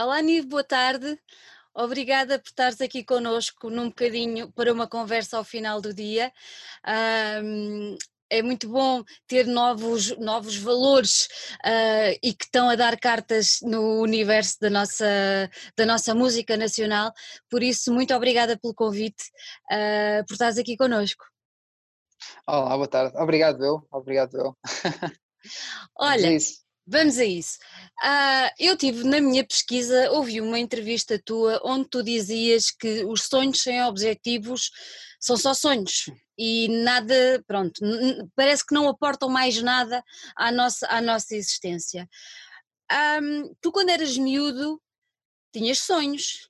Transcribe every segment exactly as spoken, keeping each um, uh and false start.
Olá, Neev, boa tarde. Obrigada por estares aqui connosco num bocadinho para uma conversa ao final do dia. Um, é muito bom ter novos, novos valores uh, e que estão a dar cartas no universo da nossa, da nossa música nacional. Por isso, muito obrigada pelo convite, uh, por estares aqui connosco. Olá, boa tarde. Obrigado eu, obrigado eu. Olha... Isso. Vamos a isso. Uh, eu tive na minha pesquisa, ouvi uma entrevista tua onde tu dizias que os sonhos sem objetivos são só sonhos e nada, pronto, parece que não aportam mais nada à nossa, à nossa existência. Um, tu quando eras miúdo tinhas sonhos,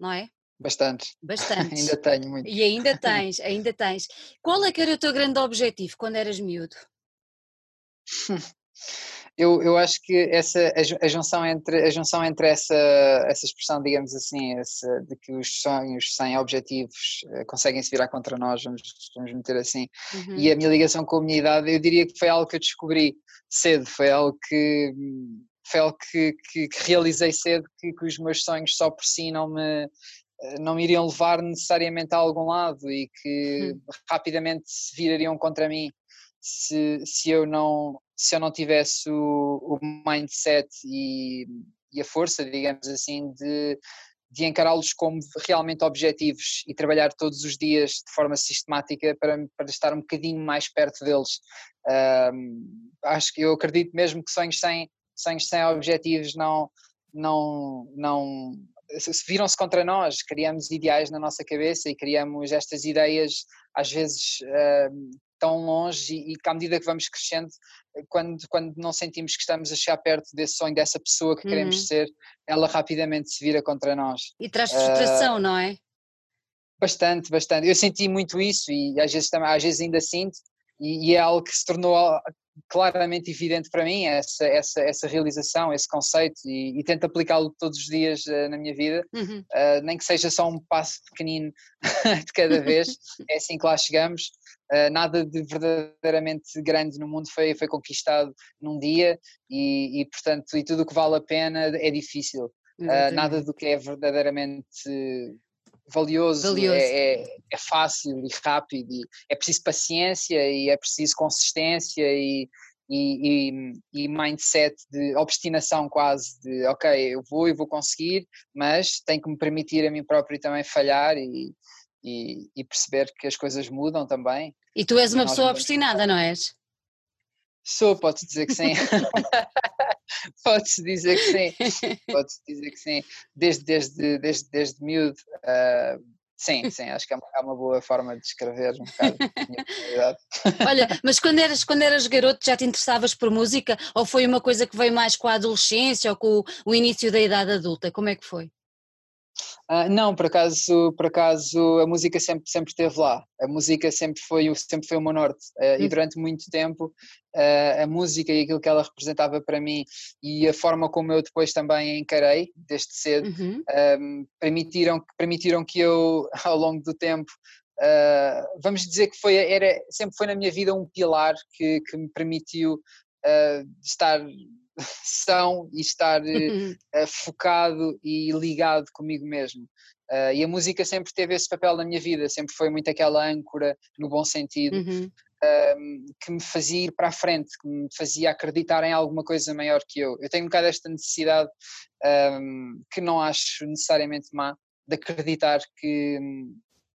não é? Bastante. Bastante. Ainda tenho muito. E ainda tens, ainda tens. Qual é que era o teu grande objetivo quando eras miúdo? Eu, eu acho que essa, a junção entre, a junção entre essa, essa expressão, digamos assim, essa, de que os sonhos sem objetivos uh, conseguem se virar contra nós, vamos, vamos meter assim, uhum. e a minha ligação com a minha idade, eu diria que foi algo que eu descobri cedo, foi algo que, foi algo que, que, que realizei cedo, que, que os meus sonhos só por si não me... não me iriam levar necessariamente a algum lado e que uhum. rapidamente se virariam contra mim se, se, eu, não, se eu não tivesse o, o mindset e, e a força, digamos assim, de, de encará-los como realmente objetivos e trabalhar todos os dias de forma sistemática para, para estar um bocadinho mais perto deles. Um, acho que eu acredito mesmo que sonhos sem, sonhos sem objetivos não... não, não viram-se contra nós, criamos ideais na nossa cabeça e criamos estas ideias às vezes uh, tão longe e, e que à medida que vamos crescendo, quando, quando não sentimos que estamos a chegar perto desse sonho, dessa pessoa que uhum. queremos ser, ela rapidamente se vira contra nós. E traz frustração, uh, não é? Bastante, bastante. Eu senti muito isso e às vezes, também, às vezes ainda sinto e, e é algo que se tornou... claramente evidente para mim essa, essa, essa realização, esse conceito e, e tento aplicá-lo todos os dias uh, na minha vida, uhum. uh, nem que seja só um passo pequenino de cada vez, é assim que lá chegamos. Uh, nada de verdadeiramente grande no mundo foi, foi conquistado num dia e, e portanto e tudo o que vale a pena é difícil, uh, nada do que é verdadeiramente valioso, valioso. É, é, é fácil e rápido e é preciso paciência e é preciso consistência e, e, e, e mindset de obstinação quase de ok, eu vou e vou conseguir, mas tenho que me permitir a mim próprio também falhar e, e, e perceber que as coisas mudam também. E tu és uma pessoa obstinada, não és? Sou, pode-se dizer que sim. Pode-se dizer que sim, pode-se dizer que sim, desde, desde, desde, desde miúdo, uh, sim, sim, acho que é uma, é uma boa forma de descrever um bocado a minha personalidade. Olha, mas quando eras, quando eras garoto já te interessavas por música ou foi uma coisa que veio mais com a adolescência ou com o, o início da idade adulta, como é que foi? Uh, não, por acaso, por acaso a música sempre, sempre esteve lá, a música sempre foi, sempre foi o meu norte uh, hum. e durante muito tempo uh, a música e aquilo que ela representava para mim e a forma como eu depois também encarei desde cedo uhum. um, permitiram, permitiram que eu ao longo do tempo, uh, vamos dizer que foi, era, sempre foi na minha vida um pilar que, que me permitiu uh, estar... são e estar uhum. uh, focado e ligado comigo mesmo uh, e a música sempre teve esse papel na minha vida, sempre foi muito aquela âncora no bom sentido uhum. um, que me fazia ir para a frente, que me fazia acreditar em alguma coisa maior que eu. Eu tenho um bocado esta necessidade um, que não acho necessariamente má, de acreditar que,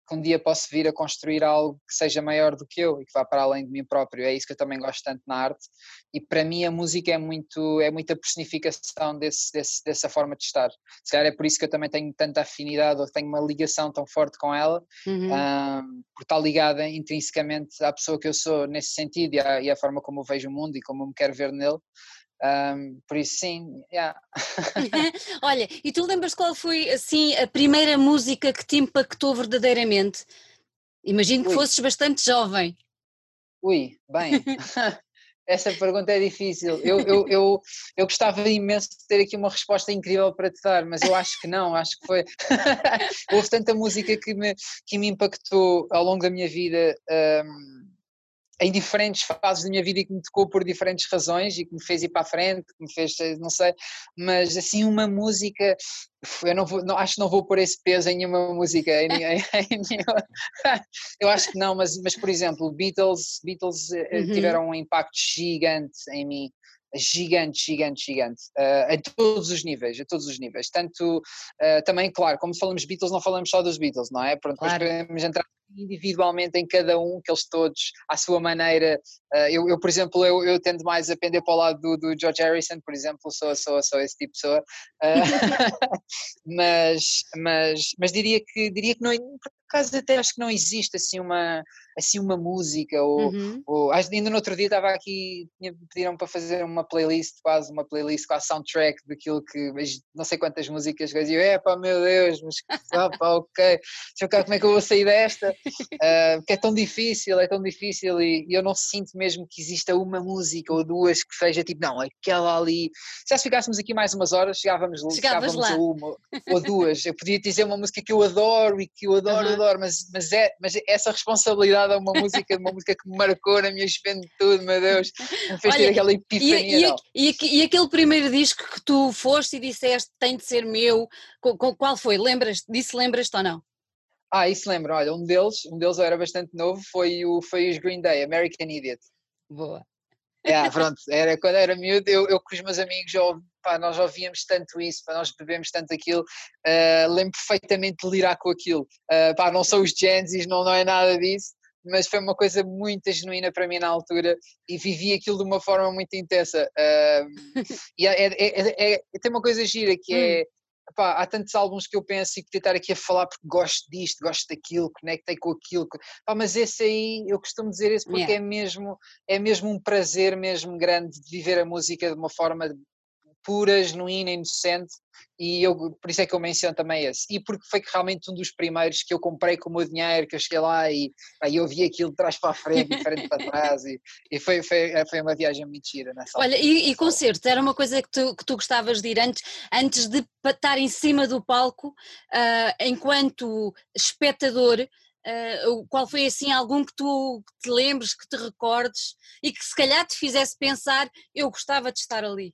que um dia posso vir a construir algo que seja maior do que eu e que vá para além de mim próprio. É isso que eu também gosto tanto na arte. E para mim a música é muito, é muita personificação desse, desse, dessa forma de estar. Se calhar é por isso que eu também tenho tanta afinidade ou tenho uma ligação tão forte com ela, uhum. um, por estar ligada intrinsecamente à pessoa que eu sou nesse sentido e à, e à forma como eu vejo o mundo e como eu me quero ver nele. Um, por isso sim, yeah. Olha, e tu lembras qual foi assim a primeira música que te impactou verdadeiramente? Imagino que Ui. fosses bastante jovem. Ui, bem... Essa pergunta é difícil, eu, eu, eu, eu gostava imenso de ter aqui uma resposta incrível para te dar, mas eu acho que não, acho que foi, houve tanta música que me, que me impactou ao longo da minha vida, um, em diferentes fases da minha vida e que me tocou por diferentes razões e que me fez ir para a frente, que me fez, não sei, mas assim uma música, eu não vou, não, acho que não vou pôr esse peso em nenhuma música, em, em, em nenhuma, eu acho que não, mas, mas por exemplo, Beatles, Beatles uhum. tiveram um impacto gigante em mim, gigante, gigante, gigante, uh, a todos os níveis, a todos os níveis, tanto, uh, também, claro, como falamos Beatles, não falamos só dos Beatles, não é? Pronto, claro. Nós podemos entrar individualmente em cada um, que eles todos, à sua maneira, uh, eu, eu, por exemplo, eu, eu tendo mais a pender para o lado do, do George Harrison, por exemplo, sou, sou, sou esse tipo de pessoa, uh, mas, mas, mas diria que, diria que não, por acaso até acho que não existe assim uma, assim uma música, ou, uhum. ou ainda no outro dia estava aqui, pediram-me para fazer uma playlist, quase uma playlist, quase soundtrack daquilo que, não sei quantas músicas, e eu, é pá, meu Deus, mas opa, ok, deixa eu ver como é que eu vou sair desta. Uh, porque é tão difícil, é tão difícil e, e eu não sinto mesmo que exista uma música ou duas que seja tipo, não, aquela ali, se nós ficássemos aqui mais umas horas chegávamos, chegávamos lá. a uma ou duas, eu podia dizer uma música que eu adoro e que eu adoro, uhum. adoro, mas, mas, é, mas essa responsabilidade é uma música, uma música que me marcou na minha juventude, meu Deus, me fez Olha, ter aquela epifania. E, e, e, e, e aquele primeiro disco que tu foste e disseste, tem de ser meu, com, com, qual foi? Lembras, disso lembras-te ou não? Ah, isso lembro, olha, um deles, um deles eu era bastante novo, foi, o, foi os Green Day, American Idiot. Boa. É, pronto, era, quando era miúdo, eu, eu com os meus amigos, eu, pá, nós ouvíamos tanto isso, pá, nós bebemos tanto aquilo, uh, lembro perfeitamente de lirar com aquilo. Uh, pá, não são os Genesis, não, não é nada disso, mas foi uma coisa muito genuína para mim na altura e vivi aquilo de uma forma muito intensa. Uh, e é, é, é, é, tem uma coisa gira que é... Hum. Epá, há tantos álbuns que eu penso e que tentar aqui a falar porque gosto disto, gosto daquilo, conectei com aquilo, epá, mas esse aí, eu costumo dizer esse porque yeah. é, mesmo, é mesmo um prazer mesmo grande de viver a música de uma forma pura, genuína, inocente, e eu, por isso é que eu menciono também esse, e porque foi realmente um dos primeiros que eu comprei com o meu dinheiro, que eu cheguei lá e aí eu vi aquilo de trás para a frente, de frente para trás, e, e foi, foi, foi uma viagem muito gira nessa Olha, altura. e, e concerto, era uma coisa que tu, que tu gostavas de ir antes, antes de estar em cima do palco, uh, enquanto espectador, uh, qual foi assim algum que tu que te lembres, que te recordes, e que se calhar te fizesse pensar, eu gostava de estar ali?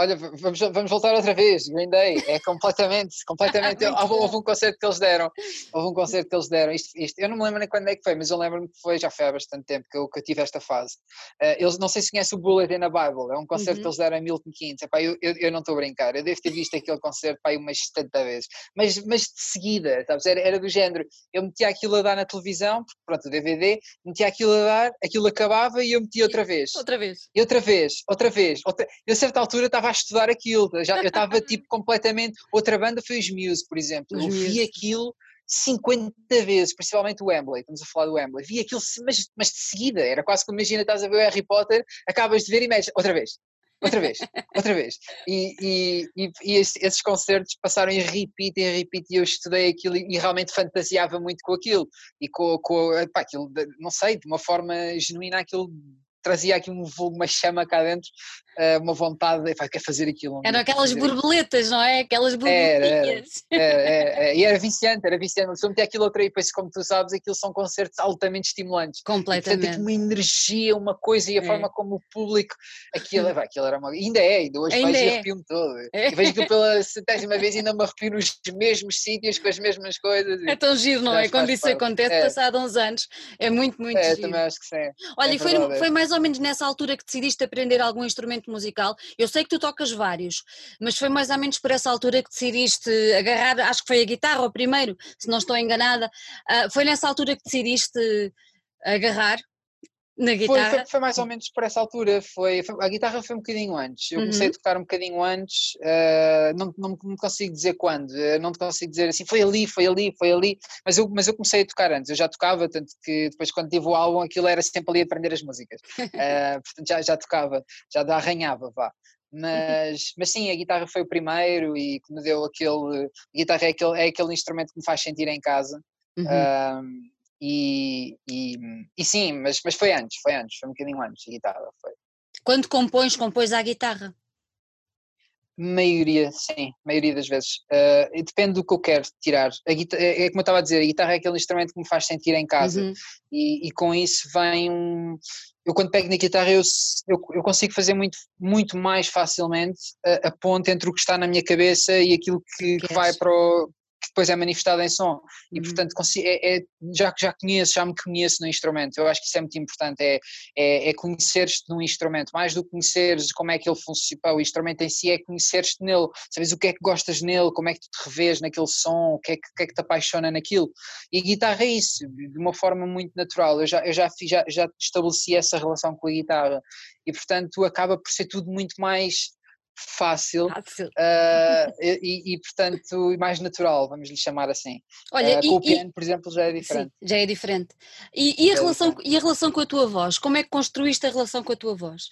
Olha, vamos, vamos voltar outra vez, Green Day, é completamente, completamente, houve, houve um concerto que eles deram, houve um concerto que eles deram, isto, isto, eu não me lembro nem quando é que foi, mas eu lembro-me que foi, já foi há bastante tempo que eu, que eu tive esta fase, uh, eles, não sei se conhece o Bullet in the Bible, é um concerto uhum. que eles deram a Milton Keynes, epá, eu, eu, eu não estou a brincar, eu devo ter visto aquele concerto epá, umas tanta vezes, mas, mas de seguida, sabes? Era, era do género, eu metia aquilo a dar na televisão, pronto, o D V D, metia aquilo a dar, aquilo acabava e eu metia outra vez, outra vez, e outra vez, outra vez, outra, eu a certa altura estava a estudar aquilo, já, eu estava tipo completamente, outra banda foi os Muse, por exemplo, os eu Muse. vi aquilo cinquenta vezes, principalmente o Wembley, estamos a falar do Wembley, vi aquilo, mas, mas de seguida, era quase que imagina, estás a ver o Harry Potter, acabas de ver e metes, outra vez, outra vez, outra vez, e, e, e, e esses concertos passaram em repeat, em repeat, e eu estudei aquilo e realmente fantasiava muito com aquilo, e com, com pá, aquilo, não sei, de uma forma genuína aquilo... Trazia aqui um, uma chama cá dentro, uma vontade de quer fazer aquilo. Eram aquelas borboletas, não é? Aquelas borboletinhas. Era, era, era, era, e era viciante, era viciante. Se eu meter aquilo outra e depois, como tu sabes, aquilo são concertos altamente estimulantes. Completamente. E, portanto, uma energia, uma coisa e a é. forma como o público. Aquilo, vai, aquilo era uma. Ainda é, ainda hoje ainda vejo é. e arrepio-me todo. É. Vejo aquilo pela centésima vez e ainda me arrepio nos mesmos sítios, com as mesmas coisas. É tão giro, não é? Quando isso parte. acontece, é. passado uns anos. É muito, muito é, giro. Também acho que sim. Olha, é e foi, foi mais. mais ou menos nessa altura que decidiste aprender algum instrumento musical? Eu sei que tu tocas vários, mas foi mais ou menos por essa altura que decidiste agarrar, acho que foi a guitarra o primeiro, se não estou enganada, uh, foi nessa altura que decidiste agarrar na guitarra? Foi, foi, foi mais ou menos por essa altura, foi, foi, a guitarra foi um bocadinho antes, eu comecei uhum. a tocar um bocadinho antes, uh, não, não, não consigo dizer quando, não te consigo dizer assim, foi ali, foi ali, foi ali, mas eu, mas eu comecei a tocar antes, eu já tocava, tanto que depois quando tive o álbum aquilo era sempre ali a aprender as músicas, uh, portanto já, já tocava, já arranhava, vá. Mas, mas sim, a guitarra foi o primeiro e que me deu aquele, a guitarra é aquele, é aquele instrumento que me faz sentir em casa, uhum. uh, E, e, e sim, mas, mas foi antes, foi antes, foi um bocadinho antes, a guitarra foi. Quando compões, compões à guitarra? Maioria, sim, maioria das vezes. Uh, depende do que eu quero tirar. A guitarra, é como eu estava a dizer, a guitarra é aquele instrumento que me faz sentir em casa. Uhum. E, e com isso vem um... Eu quando pego na guitarra eu, eu, eu consigo fazer muito, muito mais facilmente a, a ponte entre o que está na minha cabeça e aquilo que, que vai para o... que depois é manifestado em som. E uhum. portanto consigo, é, é, já, já conheço, já me conheço no instrumento. Eu acho que isso é muito importante, é, é, é conheceres-te num instrumento, mais do que conheceres como é que ele funciona, o instrumento em si é conheceres-te nele, sabes o que é que gostas nele, como é que tu te revês naquele som, o que é que, que, é que te apaixona naquilo. E a guitarra é isso, de uma forma muito natural. Eu já, eu já, fiz, já, já estabeleci essa relação com a guitarra e portanto acaba por ser tudo muito mais... fácil, fácil. Uh, e, e portanto mais natural, vamos lhe chamar assim. Olha, uh, com e, o piano, e, por exemplo, já é diferente. Sim, já é diferente. E, e, a relação, diferente. E a relação com a tua voz? Como é que construíste a relação com a tua voz?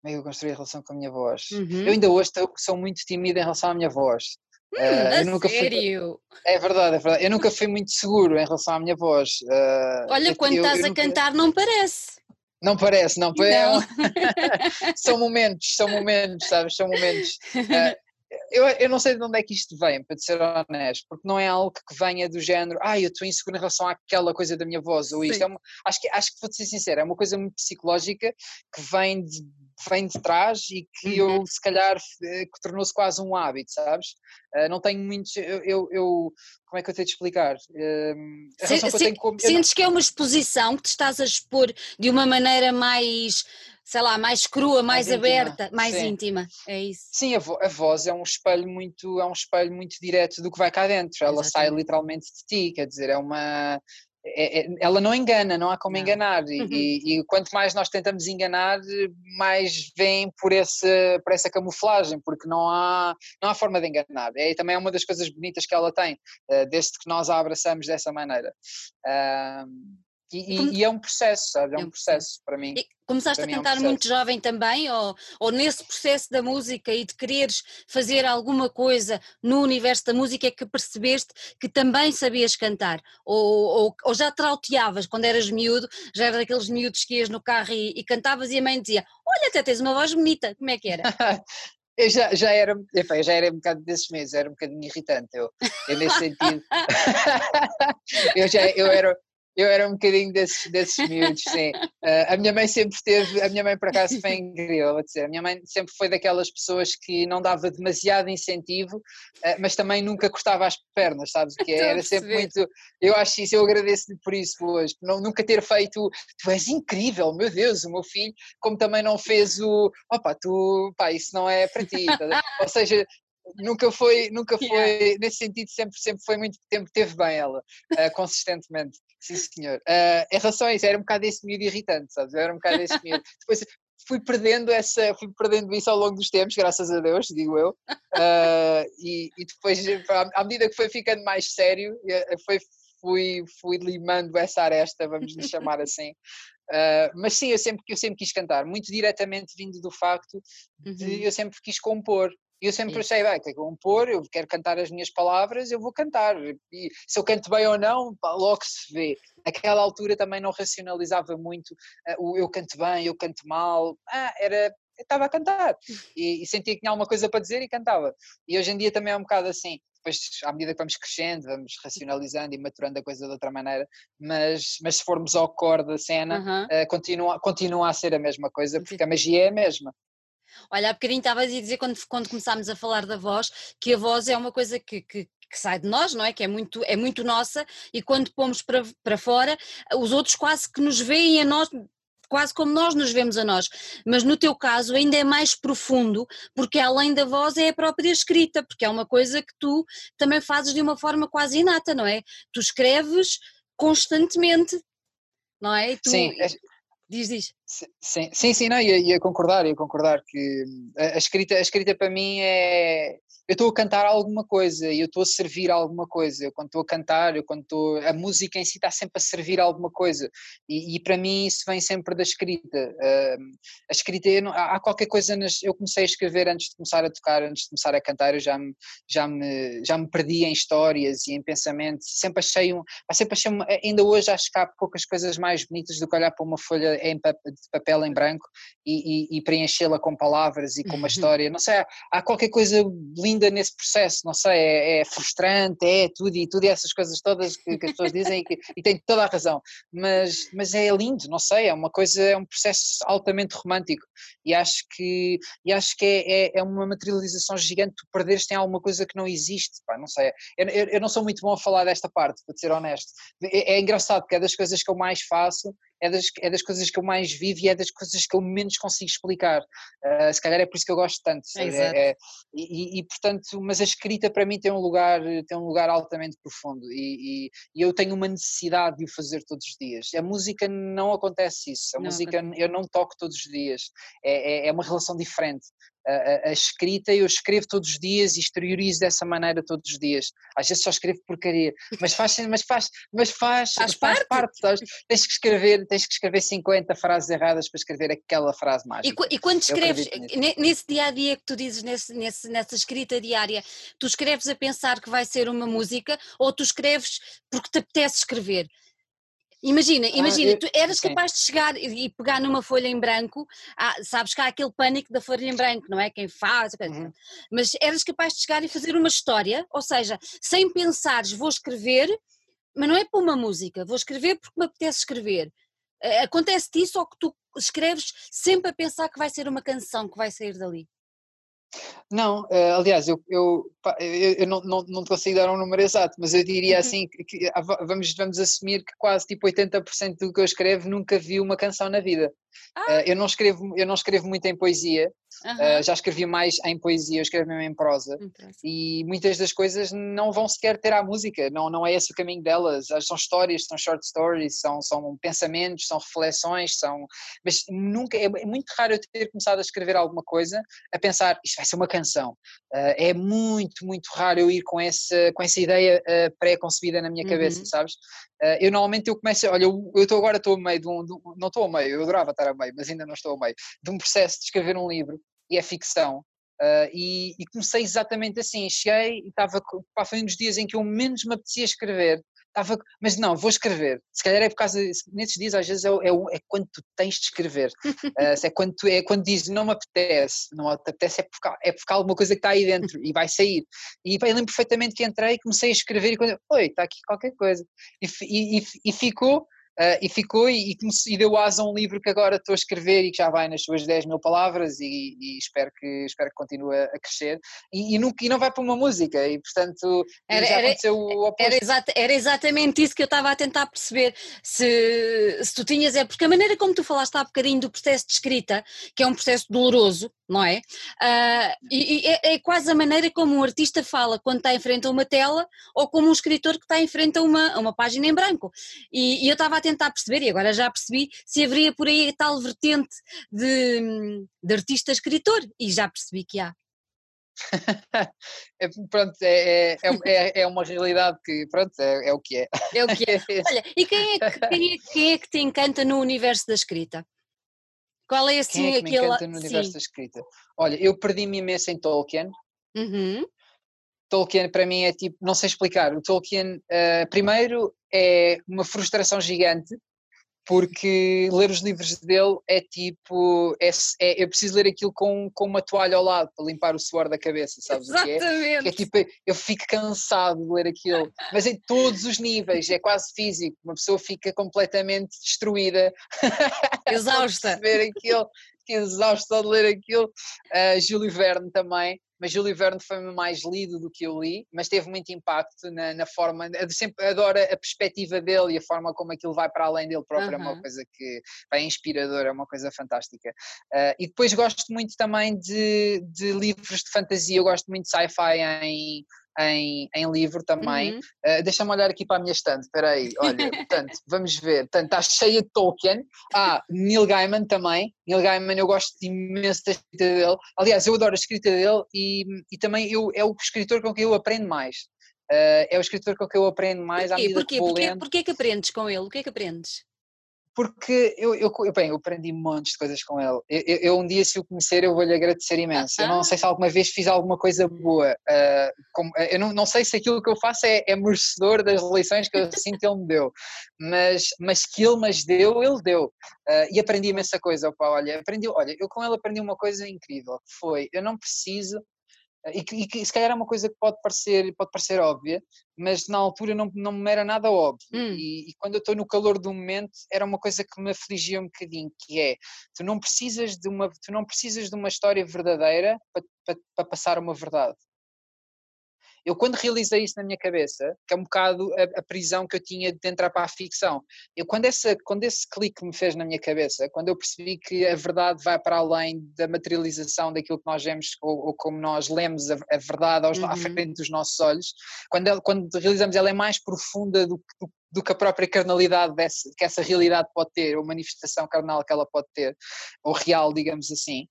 Como é que eu construí a relação com a minha voz? Uhum. Eu ainda hoje sou muito tímida em relação à minha voz. Hum, uh, eu nunca sério? Fui... É verdade, é verdade. Eu nunca fui muito seguro em relação à minha voz. Uh, Olha, eu, quando eu, estás eu, eu a nunca... cantar não parece. Não parece, não parece. São momentos, são momentos, sabes? São momentos. Uh, eu, eu não sei de onde é que isto vem, para te ser honesto, porque não é algo que venha do género, ah, eu estou inseguro em relação àquela coisa da minha voz, ou isto. É uma, acho que, acho que vou-te ser sincero, é uma coisa muito psicológica que vem de, vem de trás e que uhum. eu, se calhar, que tornou-se quase um hábito, sabes? Uh, não tenho muitos. Eu, eu, eu, como é que eu tenho de explicar? Uh, a se, se, que eu tenho como, sentes eu... que é uma exposição, que te estás a expor de uma maneira mais, sei lá, mais crua, mais, mais aberta, íntima. mais Sim. íntima, é isso? Sim, a, vo- a voz é um espelho muito, é um espelho muito direto do que vai cá dentro, ela Exatamente. sai literalmente de ti, quer dizer, é uma... É, é, ela não engana, não há como não. enganar e, uhum. e, e quanto mais nós tentamos enganar, mais vem por, esse, por essa camuflagem, porque não há, não há forma de enganar. É, também é uma das coisas bonitas que ela tem, uh, desde que nós a abraçamos dessa maneira. Uh, e, como... e é um processo, sabe? É um processo para mim. E começaste a cantar é um muito jovem também, ou, ou nesse processo da música e de quereres fazer alguma coisa no universo da música é que percebeste que também sabias cantar, ou, ou, ou já trauteavas quando eras miúdo, já eras daqueles miúdos que ias no carro e, e cantavas e a mãe dizia, olha, até tens uma voz bonita, como é que era? Eu já, já era, enfim, já era um bocado desses meses, era um bocadinho irritante, eu, eu nesse sentido, eu, já, eu era... Eu era um bocadinho desses, desses miúdos, sim. Uh, a minha mãe sempre teve, a minha mãe por acaso foi incrível, vou dizer, a minha mãe sempre foi daquelas pessoas que não dava demasiado incentivo, uh, mas também nunca cortava as pernas, sabes o que é? Era sempre muito, eu acho isso, eu agradeço-lhe por isso hoje, não, nunca ter feito, tu és incrível, meu Deus, o meu filho, como também não fez o, opa, tu, pá, isso não é para ti, ou seja... Nunca foi, nunca foi yeah. nesse sentido sempre, sempre foi muito tempo, teve bem ela, uh, consistentemente, sim senhor. Uh, em relação a isso, era um bocado esse miúdo irritante, sabes, eu era um bocado esse miúdo. Depois fui perdendo, essa, fui perdendo isso ao longo dos tempos, graças a Deus, digo eu, uh, e, e depois, à medida que foi ficando mais sério, foi... Fui, fui limando essa aresta, vamos lhe chamar assim, uh, mas sim, eu sempre, eu sempre quis cantar, muito diretamente vindo do facto de uhum. eu sempre quis compor, eu sempre achei, bem, tenho que compor, eu quero cantar as minhas palavras, eu vou cantar, e se eu canto bem ou não, logo se vê. Naquela altura também não racionalizava muito o uh, eu canto bem, eu canto mal, ah, era... Eu estava a cantar e, e sentia que tinha alguma coisa para dizer e cantava. E hoje em dia também é um bocado assim, depois à medida que vamos crescendo, vamos racionalizando e maturando a coisa de outra maneira, mas, mas se formos ao core da cena, uh-huh. uh, continua, continua a ser a mesma coisa, porque a magia é a mesma. Olha, há bocadinho estavas a dizer quando, quando começámos a falar da voz, que a voz é uma coisa que... que... que sai de nós, não é? Que é muito, é muito nossa e quando pomos para, para fora, os outros quase que nos veem a nós, quase como nós nos vemos a nós, mas no teu caso ainda é mais profundo, porque além da voz é a própria escrita, porque é uma coisa que tu também fazes de uma forma quase inata, não é? Tu escreves constantemente, não é? Tu... Sim. Diz, diz. Sim, sim, sim, não, ia, ia concordar, ia concordar que a escrita, a escrita para mim é... eu estou a cantar alguma coisa, eu estou a servir alguma coisa, eu quando estou a cantar, eu quando estou, a música em si está sempre a servir alguma coisa, e, e para mim isso vem sempre da escrita. Uh, a escrita, eu não, há, há qualquer coisa, nas, eu comecei a escrever antes de começar a tocar, antes de começar a cantar, eu já me, já me, já me perdi em histórias e em pensamentos, sempre achei, um, sempre achei uma, ainda hoje acho que há poucas coisas mais bonitas do que olhar para uma folha em pap, de papel em branco e, e, e preenchê-la com palavras e com uma história, não sei, há, há qualquer coisa linda nesse processo, não sei, é, é frustrante, é tudo e tudo, e essas coisas todas que, que as pessoas dizem e, que, e têm toda a razão, mas, mas é lindo, não sei, é uma coisa, é um processo altamente romântico e acho que, e acho que é, é, é uma materialização gigante, tu perderes tem alguma coisa que não existe, pá, não sei, eu, eu, eu não sou muito bom a falar desta parte, para ser honesto, é, é engraçado porque é das coisas que eu mais faço, é das, é das coisas que eu mais vivo e é das coisas que eu menos consigo explicar, uh, se calhar é por isso que eu gosto tanto, é, é, é, e, e portanto, mas a escrita para mim tem um lugar, tem um lugar altamente profundo e, e, e eu tenho uma necessidade de o fazer todos os dias. A música não acontece isso, a não, música não. Eu não toco todos os dias, é, é, é uma relação diferente. A, a, a escrita, eu escrevo todos os dias e exteriorizo dessa maneira todos os dias. Às vezes só escrevo porcaria, mas faz, mas faz, mas faz, faz, faz parte, parte faz, tens que escrever, tens que escrever cinquenta frases erradas para escrever aquela frase mágica. E, e quando escreves, nesse dia-a-dia que tu dizes, nesse, nesse, nessa escrita diária, tu escreves a pensar que vai ser uma música ou tu escreves porque te apetece escrever? Imagina, imagina, ah, eu, tu eras sim. capaz de chegar e pegar numa folha em branco, ah, sabes que há aquele pânico da folha em branco, não é? Quem faz, uhum. mas eras capaz de chegar e fazer uma história, ou seja, sem pensares, vou escrever, mas não é para uma música, vou escrever porque me apetece escrever. Acontece-te isso ou que tu escreves sempre a pensar que vai ser uma canção que vai sair dali? Não, uh, aliás, eu, eu, eu, eu não, não, não consigo dar um número exato, mas eu diria assim, que, que, vamos, vamos assumir que quase tipo oitenta por cento do que eu escrevo nunca vi uma canção na vida. Ah. Uh, eu, não escrevo, eu não escrevo muito em poesia, uhum. uh, já escrevi mais em poesia, eu escrevo mesmo em prosa, e muitas das coisas não vão sequer ter à música, não, não é esse o caminho delas, são histórias, são short stories, são, são pensamentos, são reflexões, são... mas nunca, é muito raro eu ter começado a escrever alguma coisa, a pensar, isto vai ser uma canção, uh, é muito, muito raro eu ir com essa, com essa ideia uh, pré-concebida na minha uhum. cabeça, sabes? Uh, eu normalmente eu começo, olha, eu, eu tô agora estou a meio de um, de um, não estou a meio, eu adorava estar a meio, mas ainda não estou a meio, de um processo de escrever um livro, e é ficção, uh, e, e comecei exatamente assim, cheguei e estava, pá, foi um dos dias em que eu menos me apetecia escrever, estava, mas não, vou escrever, se calhar é por causa, nesses dias às vezes é, é, é quando tu tens de escrever, uh, é, quando tu, é quando dizes não me apetece, não te apetece é porque, é porque há alguma coisa que está aí dentro e vai sair, e eu lembro perfeitamente que entrei, comecei a escrever e quando, oi, está aqui qualquer coisa, e, e, e, e ficou, Uh, e ficou e, e deu asa a um livro que agora estou a escrever e que já vai nas suas dez mil palavras e, e espero, que, espero que continue a crescer e, e, nunca, e não vai para uma música e portanto era, já aconteceu era, o oposto. Era, exata, era exatamente isso que eu estava a tentar perceber, se, se tu tinhas, é porque a maneira como tu falaste há bocadinho do processo de escrita, que é um processo doloroso, não é? Uh, e, e é, é quase a maneira como um artista fala quando está em frente a uma tela ou como um escritor que está em frente a uma, a uma página em branco. E, e eu estava a tentar perceber, e agora já percebi, se haveria por aí a tal vertente de, de artista-escritor, e já percebi que há. É, pronto, é, é, é uma realidade que, pronto, é, é o que é. É o que é. Olha, e quem é, quem é, quem é que te encanta no universo da escrita? Qual é assim aquele... Quem é que me aquela... encanta no universo Sim. da escrita? Olha, eu perdi-me imenso em Tolkien. Uhum. Tolkien para mim é tipo, não sei explicar, o Tolkien uh, primeiro é uma frustração gigante porque ler os livros dele é tipo, é, é, eu preciso ler aquilo com, com uma toalha ao lado para limpar o suor da cabeça, sabes o que é? Exatamente. É tipo, eu fico cansado de ler aquilo, mas em todos os níveis, é quase físico, uma pessoa fica completamente destruída, exausta, ver aquilo, exausta de ler aquilo, uh, Jules Verne também. Mas Jules Verne foi mais lido do que eu li, mas teve muito impacto na, na forma, eu sempre adoro a perspectiva dele e a forma como aquilo vai para além dele próprio, uhum. é uma coisa que é inspiradora, é uma coisa fantástica. Uh, e depois gosto muito também de, de livros de fantasia, eu gosto muito de sci-fi em, em, em livro também. Uhum. Uh, deixa-me olhar aqui para a minha estante, espera aí, olha, portanto, vamos ver. Portanto, está cheia de Tolkien. Ah, Neil Gaiman também. Neil Gaiman, eu gosto imenso da escrita dele. Aliás, eu adoro a escrita dele e, e também eu, é o escritor com quem eu aprendo mais. Uh, é o escritor com quem eu aprendo mais à medida que vou lendo. Porquê que aprendes com ele? O que é que aprendes? Porque eu, eu, bem, eu aprendi montes de coisas com ele. Eu, eu, eu um dia, se o conhecer, eu vou-lhe agradecer imenso. Eu não sei se alguma vez fiz alguma coisa boa. Uh, como, eu não, não sei se aquilo que eu faço é, é merecedor das lições que eu sinto que ele me deu. Mas, mas que ele mas deu, ele deu. Uh, e aprendi imensa coisa. Opa, olha, aprendi, olha, eu com ele aprendi uma coisa incrível, que foi, eu não preciso... E, que, e que, se calhar é uma coisa que pode parecer, pode parecer óbvia, mas na altura não, não me era nada óbvio. Hum. E, e quando eu estou no calor do momento, era uma coisa que me afligia um bocadinho, que é, tu não precisas de uma, tu não precisas de uma história verdadeira para, para, para passar uma verdade. Eu, quando realizei isso na minha cabeça, que é um bocado a, a prisão que eu tinha de entrar para a ficção, eu, quando, essa, quando esse clique me fez na minha cabeça, quando eu percebi que a verdade vai para além da materialização daquilo que nós vemos ou, ou como nós lemos a, a verdade aos, uhum. à frente dos nossos olhos, quando, ela, quando realizamos ela é mais profunda do que do que a própria carnalidade dessa, que essa realidade pode ter, ou manifestação carnal que ela pode ter, ou real, digamos assim.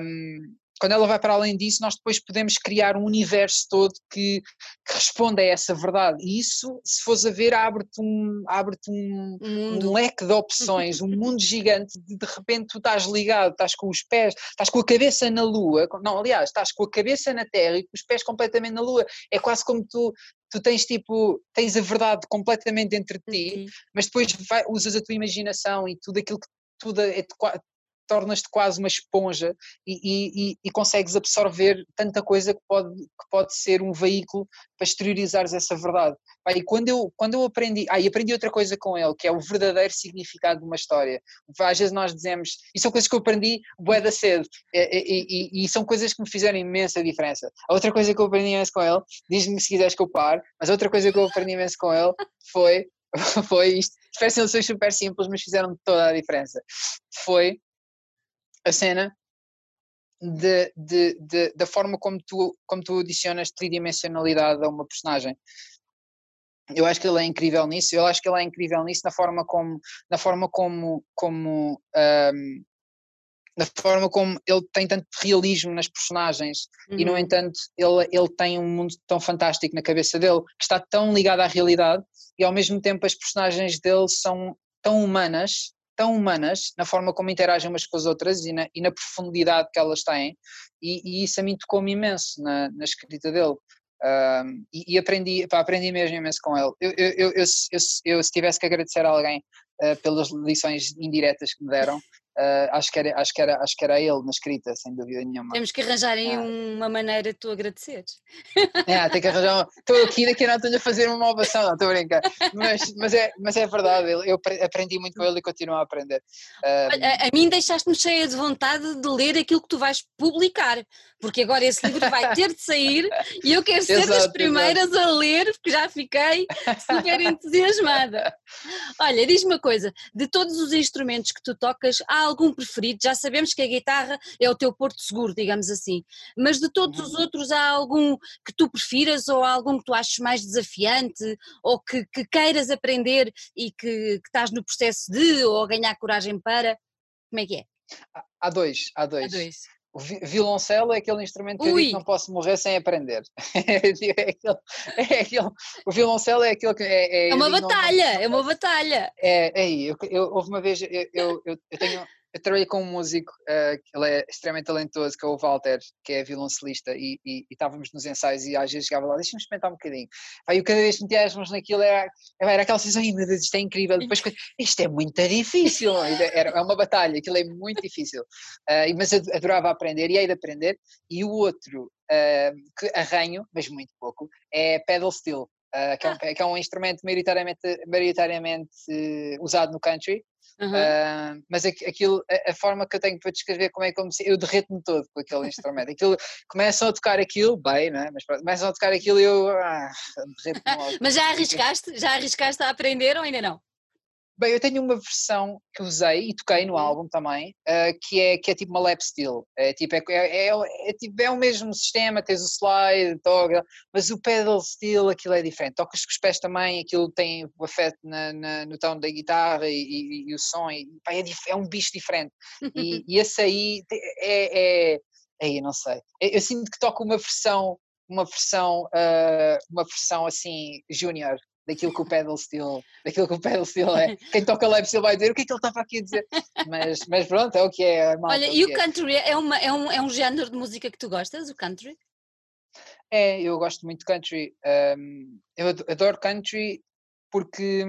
Um, Quando ela vai para além disso, nós depois podemos criar um universo todo que, que responde a essa verdade. E isso, se fores a ver, abre-te um, abre-te um, um leque de opções, um mundo gigante, de, de repente tu estás ligado, estás com os pés, estás com a cabeça na lua, não, aliás, estás com a cabeça na terra e com os pés completamente na lua. É quase como tu... Tu tens tipo, tens a verdade completamente entre ti, uhum. mas depois vai, usas a tua imaginação e tudo aquilo que tudo é... tornas-te quase uma esponja e, e, e consegues absorver tanta coisa que pode, que pode ser um veículo para exteriorizares essa verdade. E quando eu, quando eu aprendi, ah, e aprendi outra coisa com ele, que é o verdadeiro significado de uma história. Às vezes nós dizemos, e são coisas que eu aprendi bué da cedo, e, e, e, e são coisas que me fizeram imensa diferença. A outra coisa que eu aprendi imenso com ele, diz-me se quiseres que eu pare, mas outra coisa que eu aprendi imenso com ele foi, foi isto, parecem lições super simples, mas fizeram toda a diferença. Foi a cena de, de, de, da forma como tu, como tu adicionas tridimensionalidade a uma personagem. Eu acho que ele é incrível nisso, eu acho que ele é incrível nisso na forma como, na forma como, como um, na forma como ele tem tanto realismo nas personagens, uhum. e no entanto ele, ele tem um mundo tão fantástico na cabeça dele, que está tão ligado à realidade, e ao mesmo tempo as personagens dele são tão humanas, tão humanas, na forma como interagem umas com as outras e na, e na profundidade que elas têm, e, e isso a mim tocou-me imenso na, na escrita dele, um, e, e aprendi, pá, aprendi mesmo imenso com ele. Eu, eu, eu, eu, eu, eu se tivesse que agradecer a alguém uh, pelas lições indiretas que me deram, uh, acho, que era, acho, que era, acho que era ele na escrita, sem dúvida nenhuma. Temos que arranjar aí ah. uma maneira de tu agradeceres. É, tem que arranjar uma... Estou aqui, daqui a não estou a fazer uma ovação, não estou a brincar. Mas, mas, é, mas é verdade, eu aprendi muito com ele e continuo a aprender. Um... A, a mim deixaste-me cheia de vontade de ler aquilo que tu vais publicar, porque agora esse livro vai ter de sair e eu quero ser exato, das primeiras exato. a ler, porque já fiquei super entusiasmada. Olha, diz-me uma coisa, de todos os instrumentos que tu tocas, há algum preferido? Já sabemos que a guitarra é o teu porto seguro, digamos assim, mas de todos os outros há algum que tu prefiras ou há algum que tu aches mais desafiante ou que, que queiras aprender e que, que estás no processo de ou ganhar coragem para? Como é que é? Há dois, há dois. Há dois. O violoncelo é aquele instrumento que Ui. eu digo que não posso morrer sem aprender. É aquele, é aquele, o violoncelo é aquele que... É, é, é uma batalha, não, é uma batalha. É, é eu, eu, houve uma vez, eu, eu, eu, eu tenho... Eu trabalhei com um músico, uh, que ele é extremamente talentoso, que é o Walter, que é violoncelista, e, e, e estávamos nos ensaios e às vezes chegava lá, deixa-me experimentar um bocadinho. Aí eu cada vez que metia as mãos naquilo era, era aquela sensação, meu Deus, isto é incrível, depois isto é muito difícil, era, é uma batalha, aquilo é muito difícil, uh, mas eu adorava aprender e hei de aprender. E o outro, uh, que arranho, mas muito pouco, é pedal steel, uh, que, é um, que é um instrumento maioritariamente, maioritariamente uh, usado no country. Uhum. Uh, mas aquilo, a, a forma que eu tenho para descrever como é que eu me sinto, eu derreto-me todo com aquele instrumento. Aquilo, começam a tocar aquilo, bem, não é? Mas pronto, começam a tocar aquilo e eu ah, derreto-me logo. Mas já arriscaste? Já arriscaste a aprender ou ainda não? Bem, eu tenho uma versão que usei e toquei no álbum também, uh, que, é, que é tipo uma lap steel. É tipo, é, é, é, é, tipo, é o mesmo sistema, tens o slide, toca, mas o pedal steel aquilo é diferente. Tocas com os pés também, aquilo tem o afeto na, na, no tom da guitarra e, e, e o som, e, pá, é, dif- é um bicho diferente. E, e esse aí é, é, aí, não sei. Eu, eu sinto que toco uma versão, uma versão, uh, uma versão assim, junior. Daquilo que o pedal steel, daquilo que o pedal steel é. Quem toca lap steel vai dizer o que é que ele estava aqui a dizer. Mas, mas pronto, é o que é. é Olha, e o country é, uma, é, um, é um género de música que tu gostas, o country? É, eu gosto muito de country. Um, eu adoro country porque,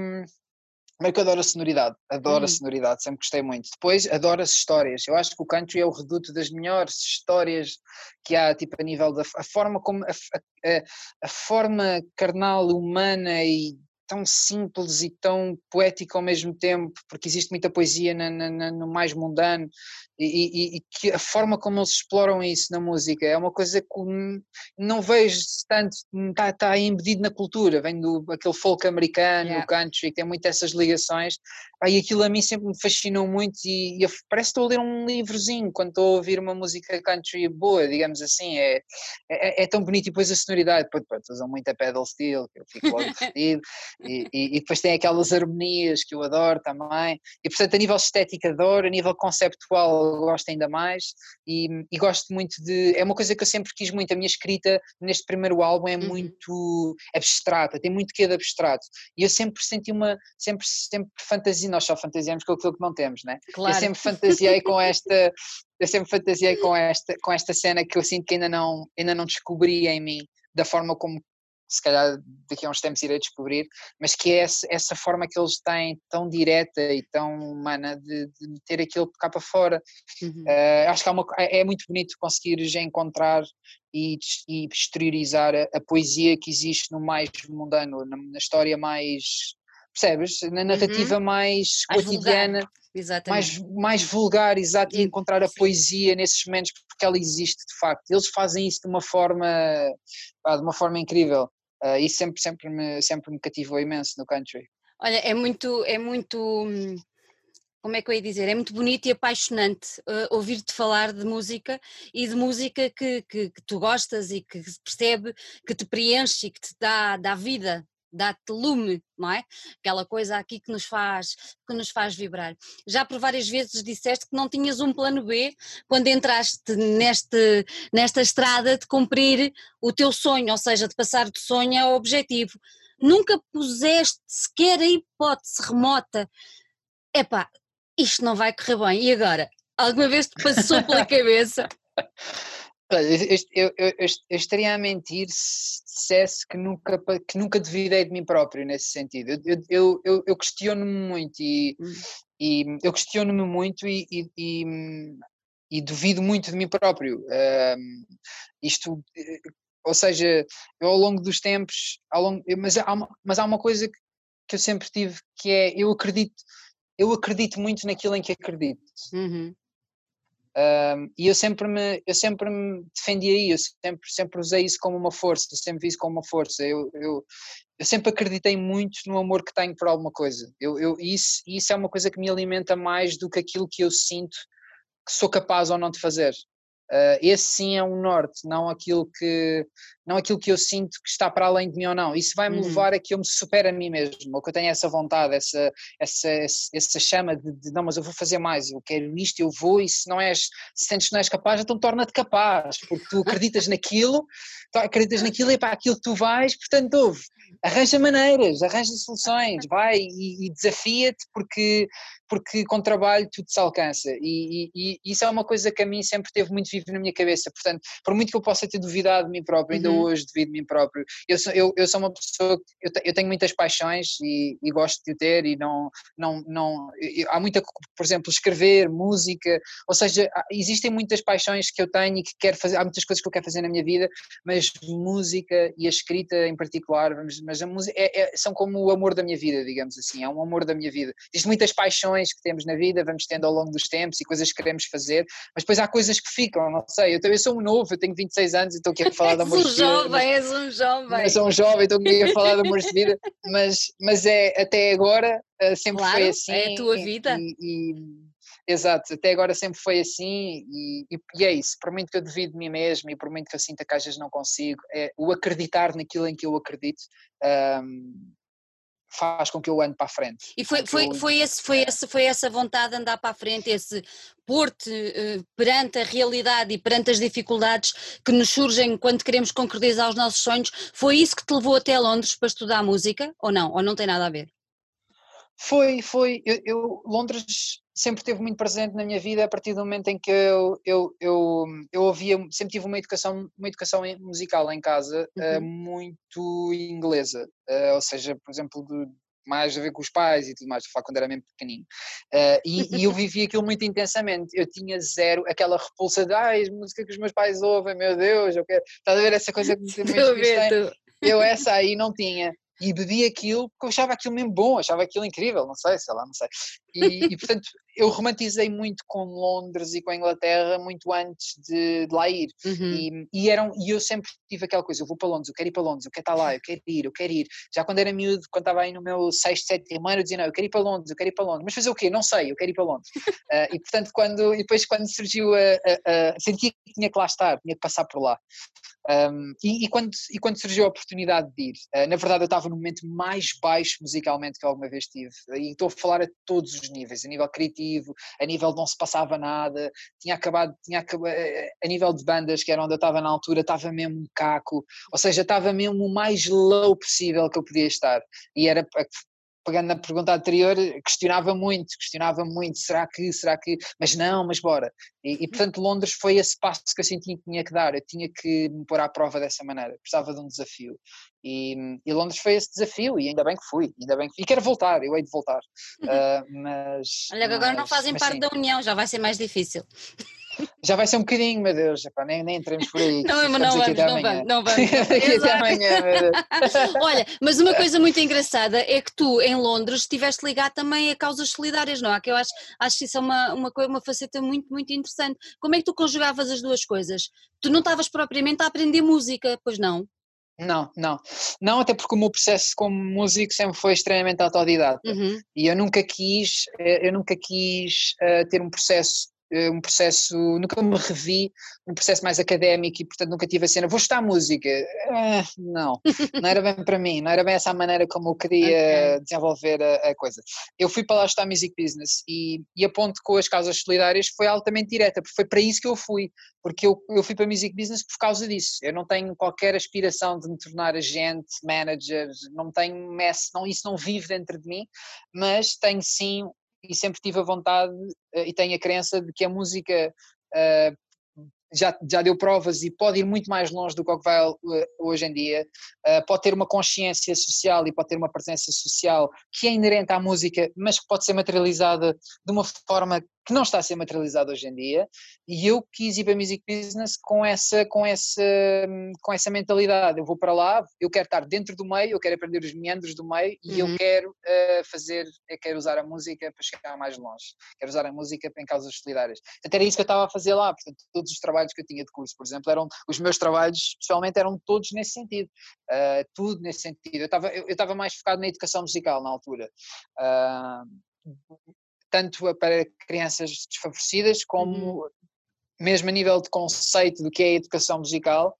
primeiro que eu adoro a sonoridade, adoro hum. a sonoridade, sempre gostei muito. Depois adoro as histórias. Eu acho que o country é o reduto das melhores histórias que há, tipo, a nível da a forma como a, a, a forma carnal, humana e tão simples e tão poética ao mesmo tempo, porque existe muita poesia na, na, na, no mais mundano e, e, e que a forma como eles exploram isso na música é uma coisa que não vejo tanto, está, está embedido na cultura, vem do aquele folk americano, yeah. o country, que tem muitas essas ligações, aí aquilo a mim sempre me fascinou muito e, e parece que estou a ler um livrozinho quando estou a ouvir uma música country boa, digamos assim, é, é, é tão bonito e depois a sonoridade, pronto, pronto, usam muito a pedal steel, que eu fico logo vestido. E, e, e depois tem aquelas harmonias que eu adoro também, e portanto a nível estético adoro, a nível conceptual gosto ainda mais e, e gosto muito de, é uma coisa que eu sempre quis muito, a minha escrita neste primeiro álbum é muito uhum. abstrata, tem muito quê de abstrato e eu sempre senti uma, sempre, sempre fantasia, nós só fantasiamos com aquilo que não temos, né? Claro. Eu sempre fantasiei com esta... Eu sempre fantasiei com esta, com esta cena que eu sinto que ainda não, ainda não descobri em mim, da forma como se calhar daqui a uns tempos irei descobrir, mas que é essa, essa forma que eles têm tão direta e tão humana de, de meter aquilo cá para fora. Uhum. Uh, acho que é, uma, é muito bonito conseguir encontrar e, e exteriorizar a, a poesia que existe no mais mundano, na, na história mais, percebes? Na narrativa uhum. mais, mais cotidiana, vulgar. Mais, mais vulgar, exato, e encontrar a Sim. poesia nesses momentos, porque ela existe de facto. Eles fazem isso de uma forma, pá, de uma forma incrível. Uh, isso sempre, sempre, me, sempre me cativou imenso no country. Olha, é muito, é muito, como é que eu ia dizer, é muito bonito e apaixonante uh, ouvir-te falar de música e de música que, que, que tu gostas e que se percebe, que te preenche e que te dá, dá vida, dá-te lume, não é? Aquela coisa aqui que nos faz, que nos faz vibrar. Já por várias vezes disseste que não tinhas um plano B quando entraste neste, nesta estrada de cumprir o teu sonho, ou seja, de passar de sonho ao objetivo. Nunca puseste sequer a hipótese remota, epá, isto não vai correr bem, e agora? Alguma vez te passou pela cabeça? Eu, eu, eu, eu estaria a mentir se dissesse que nunca, que nunca duvidei de mim próprio nesse sentido. Eu, eu, eu, eu questiono-me muito e, uhum. e eu questiono-me muito e, e, e, e duvido muito de mim próprio. Um, isto, ou seja, eu, ao longo dos tempos, ao longo, mas, há uma, mas há uma coisa que eu sempre tive que é eu acredito, eu acredito muito naquilo em que acredito. Uhum. Um, e eu sempre me, eu sempre me defendi aí, eu sempre, sempre usei isso como uma força, eu sempre vi isso como uma força, eu, eu, eu sempre acreditei muito no amor que tenho por alguma coisa, eu, eu, isso, isso é uma coisa que me alimenta mais do que aquilo que eu sinto que sou capaz ou não de fazer. Uh, esse sim é um norte, não aquilo, que, não aquilo que eu sinto que está para além de mim ou não. Isso vai-me uhum. levar a que eu me supere a mim mesmo, ou que eu tenha essa vontade, essa, essa, essa chama de, de não, mas eu vou fazer mais, eu quero isto, eu vou, e se, não és, se sentes que não és capaz, então torna-te capaz, porque tu acreditas naquilo, tu acreditas naquilo e para aquilo que tu vais, portanto ouve, arranja maneiras, arranja soluções, vai e, e desafia-te, porque, porque com trabalho tudo se alcança, e, e, e isso é uma coisa que a mim sempre teve muito vivo na minha cabeça, portanto, por muito que eu possa ter duvidado de mim próprio, ainda uhum. hoje duvido de mim próprio, eu sou, eu, eu sou uma pessoa, eu, te, eu tenho muitas paixões e, e gosto de o ter e não, não, não eu, há muita, por exemplo, escrever, música, ou seja, existem muitas paixões que eu tenho e que quero fazer, há muitas coisas que eu quero fazer na minha vida, mas música e a escrita em particular, mas a música é, é, são como o amor da minha vida, digamos assim, é um amor da minha vida, existem muitas paixões paixões que temos na vida, vamos tendo ao longo dos tempos e coisas que queremos fazer, mas depois há coisas que ficam, não sei, eu, eu sou um novo, eu tenho vinte e seis anos e estou aqui a falar de amor de vida. És um jovem, és um jovem. Eu sou um jovem, estou aqui a falar de amor de vida, mas, mas é, até agora sempre claro, foi assim. É a tua vida. E, e, exato, até agora sempre foi assim e, e, e é isso, por muito que eu devido de mim mesmo e por muito que eu sinta que às vezes não consigo, é o acreditar naquilo em que eu acredito, um, faz com que eu ande para a frente. E foi, foi, eu... foi, esse, foi, esse, foi essa vontade de andar para a frente, esse pôr-te uh, perante a realidade e perante as dificuldades que nos surgem quando queremos concretizar os nossos sonhos, foi isso que te levou até Londres para estudar música, ou não? Ou não tem nada a ver? Foi, foi. Eu, eu, Londres sempre esteve muito presente na minha vida a partir do momento em que eu, eu, eu, eu ouvia, sempre tive uma educação, uma educação musical em casa, uhum. uh, muito inglesa, uh, ou seja, por exemplo, do, mais a ver com os pais e tudo mais, falar quando era mesmo pequenino, uh, e, e eu vivia aquilo muito intensamente, eu tinha zero, aquela repulsa de, ai, ah, a música que os meus pais ouvem, meu Deus, eu quero, estás a ver essa coisa que me tem, eu essa aí não tinha. E bebi aquilo porque eu achava aquilo mesmo bom, achava aquilo incrível, não sei, sei lá, não sei. E, e portanto, eu romantizei muito com Londres e com a Inglaterra muito antes de, de lá ir. Uhum. E, e, eram, e eu sempre tive aquela coisa, eu vou para Londres, eu quero ir para Londres, eu quero estar lá, eu quero ir, eu quero ir. Já quando era miúdo, quando estava aí no meu sexto, sétimo ano, eu dizia, não, eu quero ir para Londres, eu quero ir para Londres. Mas fazer o quê? Não sei, eu quero ir para Londres. uh, e portanto, quando, e depois quando surgiu, a, a, a, sentia que tinha que lá estar, tinha que passar por lá. Um, e, e, quando, e quando surgiu a oportunidade de ir, uh, na verdade eu estava no momento mais baixo musicalmente que alguma vez tive, e estou a falar a todos os níveis, a nível criativo, a nível de não se passava nada, tinha acabado, tinha acabado a nível de bandas que era onde eu estava na altura, estava mesmo um caco, ou seja, estava mesmo o mais low possível que eu podia estar, e era... Pegando na pergunta anterior, questionava muito, questionava muito, será que, será que, mas não, mas bora. E, e portanto Londres foi esse passo que eu senti que tinha que dar, eu tinha que me pôr à prova dessa maneira, precisava de um desafio. E, e Londres foi esse desafio e ainda bem que fui, ainda bem que, e quero voltar, eu hei de voltar. Uh, mas, Olha, que agora mas, não fazem parte sim. da União, já vai ser mais difícil. Já vai ser um bocadinho, meu Deus, epá, nem, nem entramos por aí. Não, não vamos, não vamos, não vamos. Até amanhã, meu Deus. Olha, mas uma coisa muito engraçada é que tu, em Londres, estiveste ligado também a causas solidárias, não é? Que eu acho, acho que isso é uma, uma, uma faceta muito, muito interessante. Como é que tu conjugavas as duas coisas? Tu não estavas propriamente a aprender música, pois não? Não, não. Não, até porque o meu processo como músico sempre foi extremamente autodidata. Uhum. E eu nunca quis, eu nunca quis uh, ter um processo um processo, nunca me revi um processo mais académico e portanto nunca tive a cena, vou estudar música, ah, não, não era bem para mim, não era bem essa a maneira como eu queria okay. desenvolver a, a coisa. Eu fui para lá estudar music business e, e a ponte com as causas solidárias foi altamente direta, porque foi para isso que eu fui, porque eu, eu fui para music business por causa disso, eu não tenho qualquer aspiração de me tornar agente, manager, não tenho mess, não, isso não vive dentro de mim, mas tenho sim. E sempre tive a vontade e tenho a crença de que a música uh, já, já deu provas e pode ir muito mais longe do que o que vai hoje em dia, uh, pode ter uma consciência social e pode ter uma presença social que é inerente à música, mas que pode ser materializada de uma forma que não está a ser materializada hoje em dia, e eu quis ir para a music business com essa, com, essa, com essa mentalidade, eu vou para lá, eu quero estar dentro do meio, eu quero aprender os meandros do meio e uhum. eu quero uh, fazer, eu quero usar a música para chegar mais longe, quero usar a música em causas solidárias, até era isso que eu estava a fazer lá, portanto todos os trabalhos que eu tinha de curso, por exemplo, eram, os meus trabalhos especialmente eram todos nesse sentido, uh, tudo nesse sentido, eu estava, eu, eu estava mais focado na educação musical na altura, uh, tanto para crianças desfavorecidas como uhum. mesmo a nível de conceito do que é a educação musical,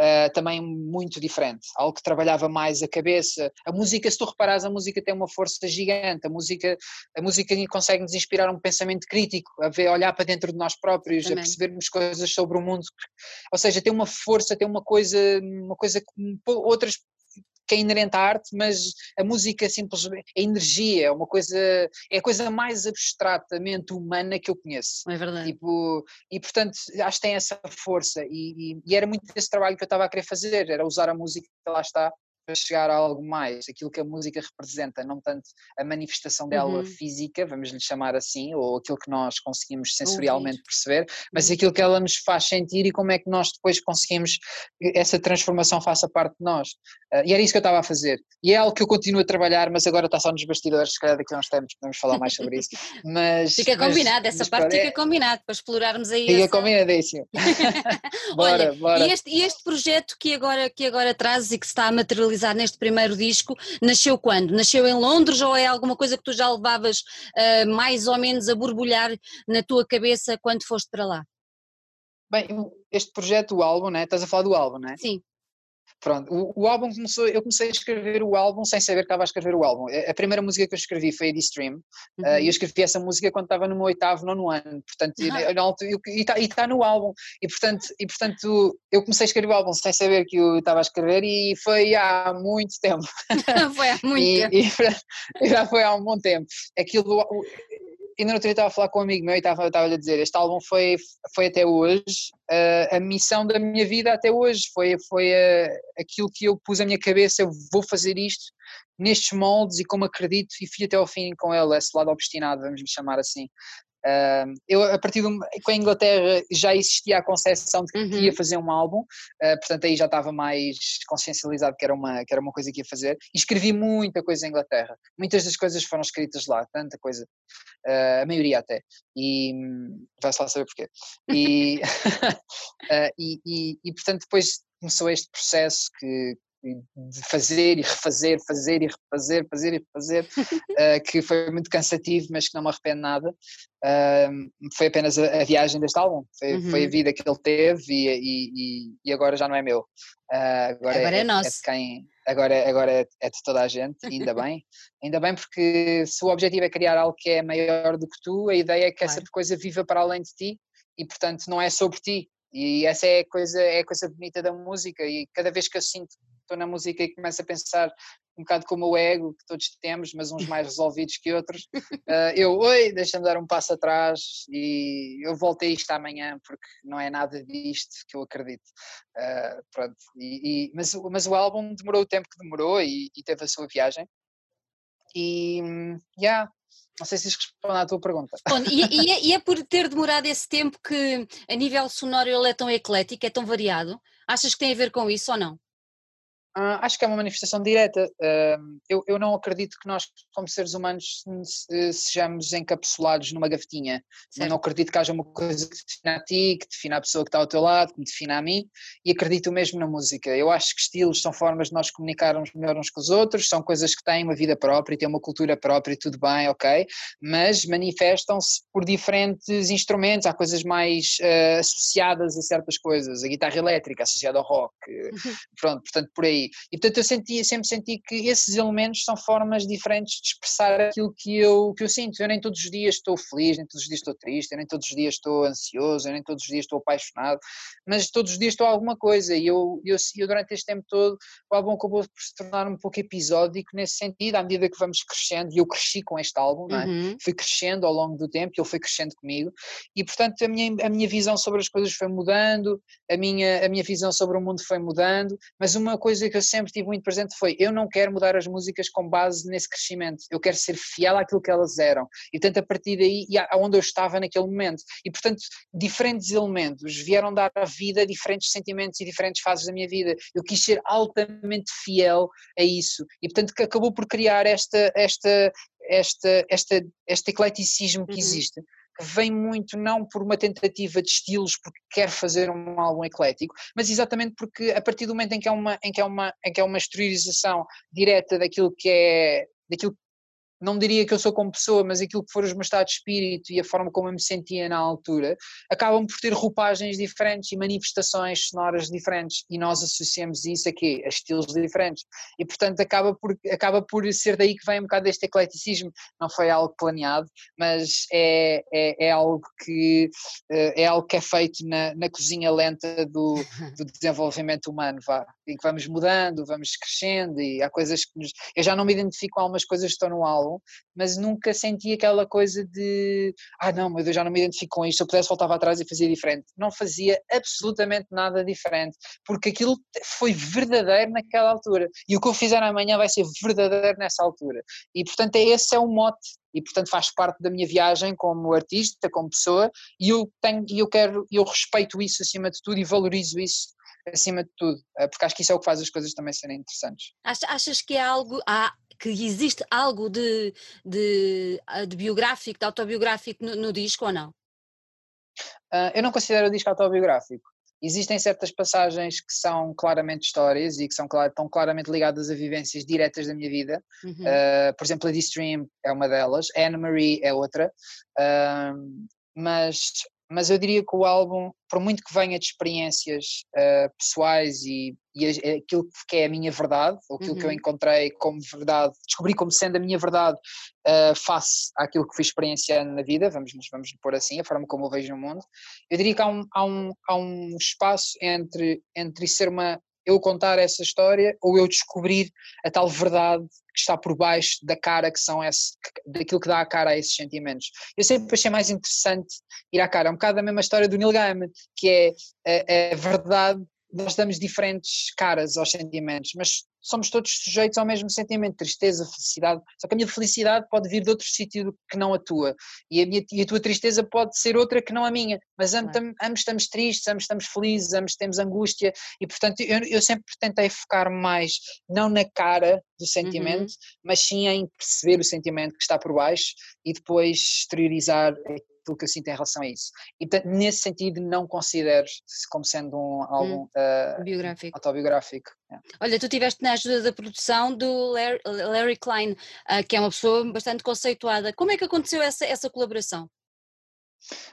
uh, também muito diferente, algo que trabalhava mais a cabeça, a música, se tu reparares, a música tem uma força gigante, a música, a música consegue-nos inspirar um pensamento crítico, a ver, olhar para dentro de nós próprios, Amém. A percebermos coisas sobre o mundo, ou seja, tem uma força, tem uma coisa, uma coisa que outras que é inerente à arte, mas a música simplesmente é energia, é uma coisa, é a coisa mais abstratamente humana que eu conheço. É verdade. Tipo, e portanto acho que tem essa força e, e, e era muito desse trabalho que eu estava a querer fazer, era usar a música, lá está, chegar a algo mais, aquilo que a música representa, não tanto a manifestação dela uhum. física, vamos lhe chamar assim, ou aquilo que nós conseguimos sensorialmente perceber, mas aquilo que ela nos faz sentir e como é que nós depois conseguimos que essa transformação faça parte de nós. Uh, e era isso que eu estava a fazer. E é algo que eu continuo a trabalhar, mas agora está só nos bastidores, se calhar daqui a uns tempos podemos falar mais sobre isso. Mas, fica combinado, mas, essa mas, parte é, fica combinado, para explorarmos aí. Fica essa... combinadíssimo. Bora, olha, bora. E este, e este projeto que agora, que agora trazes e que se está a materializar neste primeiro disco, nasceu quando? Nasceu em Londres ou é alguma coisa que tu já levavas uh, mais ou menos a borbulhar na tua cabeça quando foste para lá? Bem, este projeto, o álbum, né? Estás a falar do álbum, não é? Sim. Pronto, o, o álbum começou, eu comecei a escrever o álbum sem saber que estava a escrever o álbum. A primeira música que eu escrevi foi a de Stream, uhum. uh, e eu escrevi essa música quando estava no meu oitavo, nono ano, portanto, uhum. e está tá no álbum, e portanto, e portanto eu comecei a escrever o álbum sem saber que eu estava a escrever e foi há muito tempo. Foi há muito e, tempo. E, já foi há um bom tempo. Aquilo... Ainda no outro dia estava a falar com um amigo meu e estava, estava-lhe a dizer, este álbum foi, foi até hoje uh, a missão da minha vida até hoje, foi, foi uh, aquilo que eu pus na minha cabeça, eu vou fazer isto nestes moldes e como acredito e fui até ao fim com ele, esse lado obstinado, vamos lhe chamar assim. Uh, eu a partir do, com a Inglaterra já existia a concepção de que uhum. ia fazer um álbum, uh, portanto aí já estava mais consciencializado que era, uma, que era uma coisa que ia fazer, e escrevi muita coisa em Inglaterra, muitas das coisas foram escritas lá, tanta coisa, uh, a maioria até, e vai-se lá saber porquê, e, uh, e, e, e portanto depois começou este processo que de fazer e refazer, fazer e refazer, fazer e refazer, uh, que foi muito cansativo, mas que não me arrependo nada. Uh, foi apenas a, a viagem deste álbum, foi, uhum. foi a vida que ele teve e, e, e agora já não é meu. Uh, agora, agora é, é nosso. É de quem, agora, agora é de toda a gente, ainda bem. Ainda bem, porque se o objetivo é criar algo que é maior do que tu, a ideia é que claro. Essa coisa viva para além de ti e, portanto, não é sobre ti. E essa é a coisa, é a coisa bonita da música, e cada vez que eu sinto estou na música e começo a pensar um bocado como o ego que todos temos, mas uns mais resolvidos que outros, uh, eu, oi, deixa-me dar um passo atrás e eu volto a isto amanhã porque não é nada disto que eu acredito. Uh, pronto. E, e, mas, mas o álbum demorou o tempo que demorou e, e teve a sua viagem e, yeah, não sei se isso responde à tua pergunta. Bom, e, e, é, e é por ter demorado esse tempo que a nível sonoro ele é tão eclético, é tão variado, achas que tem a ver com isso ou não? Uh, acho que é uma manifestação direta, uh, eu, eu não acredito que nós como seres humanos sejamos encapsulados numa gavetinha, eu não acredito que haja uma coisa que defina a ti, que defina a pessoa que está ao teu lado, que me defina a mim, e acredito mesmo na música. Eu acho que estilos são formas de nós comunicarmos melhor uns com os outros, são coisas que têm uma vida própria e têm uma cultura própria e tudo bem, ok, mas manifestam-se por diferentes instrumentos, há coisas mais uh, associadas a certas coisas, a guitarra elétrica associada ao rock, uhum. pronto, portanto por aí. E portanto eu senti, sempre senti que esses elementos são formas diferentes de expressar aquilo que eu, que eu sinto. Eu nem todos os dias estou feliz, nem todos os dias estou triste, eu nem todos os dias estou ansioso, eu nem todos os dias estou apaixonado, mas todos os dias estou a alguma coisa e eu, eu, eu durante este tempo todo o álbum acabou por se tornar um pouco episódico nesse sentido, à medida que vamos crescendo, e eu cresci com este álbum, não é? Uhum. Fui crescendo ao longo do tempo, ele foi crescendo comigo e portanto a minha, a minha visão sobre as coisas foi mudando, a minha, a minha visão sobre o mundo foi mudando, mas uma coisa que eu sempre tive muito presente foi, eu não quero mudar as músicas com base nesse crescimento, eu quero ser fiel àquilo que elas eram, e portanto a partir daí, e aonde eu estava naquele momento, e portanto diferentes elementos vieram dar à vida diferentes sentimentos e diferentes fases da minha vida, eu quis ser altamente fiel a isso, e portanto que acabou por criar esta, esta, esta, esta, este ecleticismo que uhum. existe. Vem muito não por uma tentativa de estilos porque quer fazer um álbum eclético, mas exatamente porque a partir do momento em que é uma, em que é uma, em que é uma exteriorização direta daquilo que é, daquilo, não diria que eu sou como pessoa, mas aquilo que for os meus estados de espírito e a forma como eu me sentia na altura, acabam por ter roupagens diferentes e manifestações sonoras diferentes, e nós associamos isso a quê? A estilos diferentes, e portanto acaba por, acaba por ser daí que vem um bocado deste ecleticismo. Não foi algo planeado, mas é, é, é, algo, que, é algo que é feito na, na cozinha lenta do, do desenvolvimento humano, vá. e que vamos mudando, vamos crescendo, e há coisas que nos... Eu já não me identifico com algumas coisas que estão no álbum, mas nunca senti aquela coisa de ah não, mas eu já não me identifico com isto, se eu pudesse voltava atrás e fazia diferente. Não fazia absolutamente nada diferente, porque aquilo foi verdadeiro naquela altura, e o que eu fizer amanhã vai ser verdadeiro nessa altura, e portanto esse é o mote, e portanto faz parte da minha viagem como artista, como pessoa, e eu tenho, e eu quero, eu respeito isso acima de tudo e valorizo isso acima de tudo, porque acho que isso é o que faz as coisas também serem interessantes. Achas que há algo, há, que existe algo de, de, de biográfico, de autobiográfico no, no disco ou não? Uh, eu não considero o disco autobiográfico. Existem certas passagens que são claramente histórias e que são, estão claramente ligadas a vivências diretas da minha vida. Uhum. Uh, por exemplo, a D-Stream é uma delas, Anne-Marie é outra, uh, mas... mas eu diria que o álbum, por muito que venha de experiências uh, pessoais e, e aquilo que é a minha verdade, ou aquilo uhum. que eu encontrei como verdade, descobri como sendo a minha verdade uh, face àquilo que fui experienciando na vida, vamos, vamos pôr assim, a forma como eu vejo no mundo, eu diria que há um, há um, há um espaço entre, entre ser uma... eu contar essa história ou eu descobrir a tal verdade que está por baixo da cara, que são esse, daquilo que dá a cara a esses sentimentos. Eu sempre achei mais interessante ir à cara, é um bocado a mesma história do Neil Gaiman, que é a, a verdade, nós damos diferentes caras aos sentimentos, mas somos todos sujeitos ao mesmo sentimento, tristeza, felicidade, só que a minha felicidade pode vir de outro sítio que não a tua, e a, minha, e a tua tristeza pode ser outra que não a minha, mas ambos, ambos estamos tristes, ambos estamos felizes, ambos temos angústia, e portanto eu, eu sempre tentei focar mais, não na cara do sentimento, uhum. mas sim em perceber o sentimento que está por baixo e depois exteriorizar aquilo que eu sinto em relação a isso, e portanto nesse sentido não considero como sendo um álbum hum, uh, biográfico. autobiográfico. É. Olha, tu estiveste na ajuda da produção do Larry, Larry Klein, uh, que é uma pessoa bastante conceituada. Como é que aconteceu essa, essa colaboração?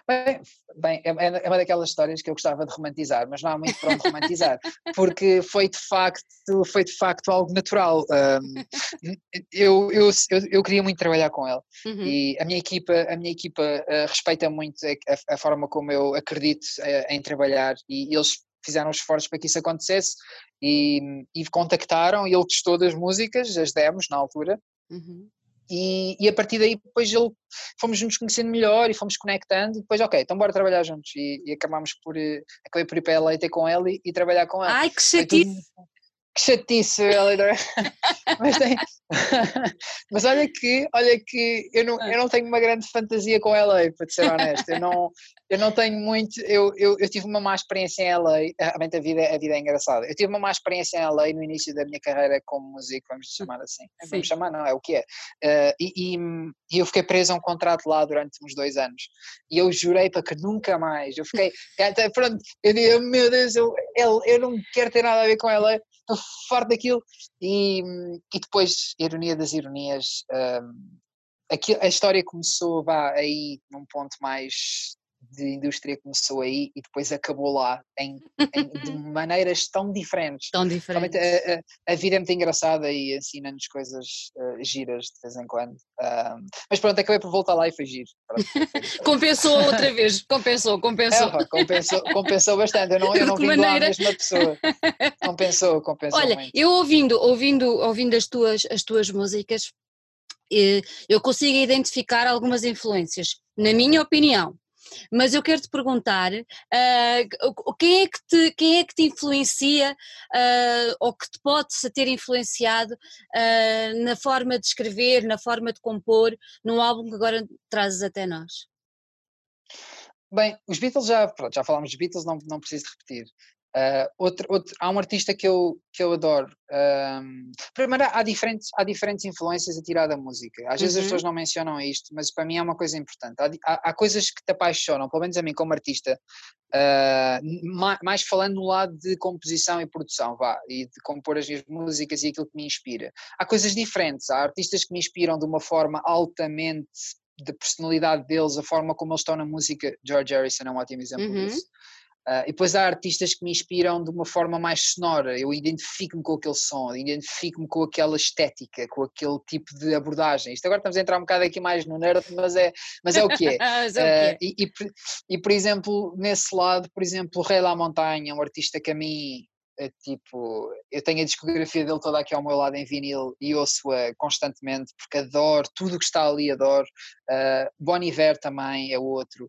Bem, bem é, é uma daquelas histórias que eu gostava de romantizar, mas não há muito para onde romantizar, porque foi de facto, foi de facto algo natural. Um, eu, eu, eu, eu queria muito trabalhar com ele, uhum. e a minha equipa, a minha equipa uh, respeita muito a, a forma como eu acredito uh, em trabalhar, e eles fizeram esforços para que isso acontecesse, e, e contactaram, e ele gostou das músicas, as demos na altura. Uhum. E, e a partir daí depois ele, fomos nos conhecendo melhor e fomos conectando, e depois ok, então bora trabalhar juntos, e, e acabámos por, acabei por ir para a L A ter com ele e, e trabalhar com ele. Ai, que chatice! Tudo, que chatice, L A mas, tem, mas olha que, olha que eu, não, eu não tenho uma grande fantasia com L A, para te ser honesto, eu não, eu não tenho muito, eu, eu, eu tive uma má experiência em L A, realmente a vida, a vida é engraçada, eu tive uma má experiência em L A no início da minha carreira como músico, vamos chamar assim, Sim. vamos chamar não, é o que é, uh, e, e, e eu fiquei preso a um contrato lá durante uns dois anos, e eu jurei para que nunca mais, eu fiquei, até, pronto, eu digo, meu Deus, eu, eu, eu não quero ter nada a ver com L A, estou farto daquilo, e, e depois, ironia das ironias, um, aqui, a história começou vá, aí num ponto mais de indústria, começou aí e depois acabou lá, em, em, de maneiras tão diferentes. Tão diferentes. Realmente, a, a, a vida é muito engraçada e ensina-nos coisas uh, giras de vez em quando. Um, mas pronto, acabei por voltar lá e foi giro. Compensou outra vez, compensou, compensou. É, pá, compensou. Compensou bastante, eu não, eu não vim maneira... lá a mesma pessoa. Compensou, compensou. Olha, muito. Eu ouvindo, ouvindo, ouvindo as, tuas, as tuas músicas, eu consigo identificar algumas influências, na minha opinião. Mas eu quero te perguntar, uh, quem, é que te, quem é que te influencia uh, ou que te pode ter influenciado uh, na forma de escrever, na forma de compor, num álbum que agora trazes até nós? Bem, os Beatles já, pronto, já falámos dos Beatles, não, não preciso repetir. Uh, outro, outro, há um artista que eu, que eu adoro. Um, primeiro, há diferentes, há diferentes influências a tirar da música. Às vezes uhum. as pessoas não mencionam isto, mas para mim é uma coisa importante. Há, há, há coisas que te apaixonam, pelo menos a mim como artista, uh, mais, mais falando no lado de composição e produção, vá, e de compor as minhas músicas e aquilo que me inspira. Há coisas diferentes, há artistas que me inspiram de uma forma altamente da personalidade deles, a forma como eles estão na música. George Harrison é um ótimo exemplo uhum. disso. Uh, e depois há artistas que me inspiram de uma forma mais sonora, eu identifico-me com aquele som, identifico-me com aquela estética, com aquele tipo de abordagem. Isto agora estamos a entrar um bocado aqui mais no nerd, mas é, mas é o que é. uh, e, e, e por exemplo, nesse lado, por exemplo, Rei da Montanha, um artista que a mim é, tipo, eu tenho a discografia dele toda aqui ao meu lado em vinil e ouço-a constantemente porque adoro tudo o que está ali, adoro. Uh, Bon Iver também é outro.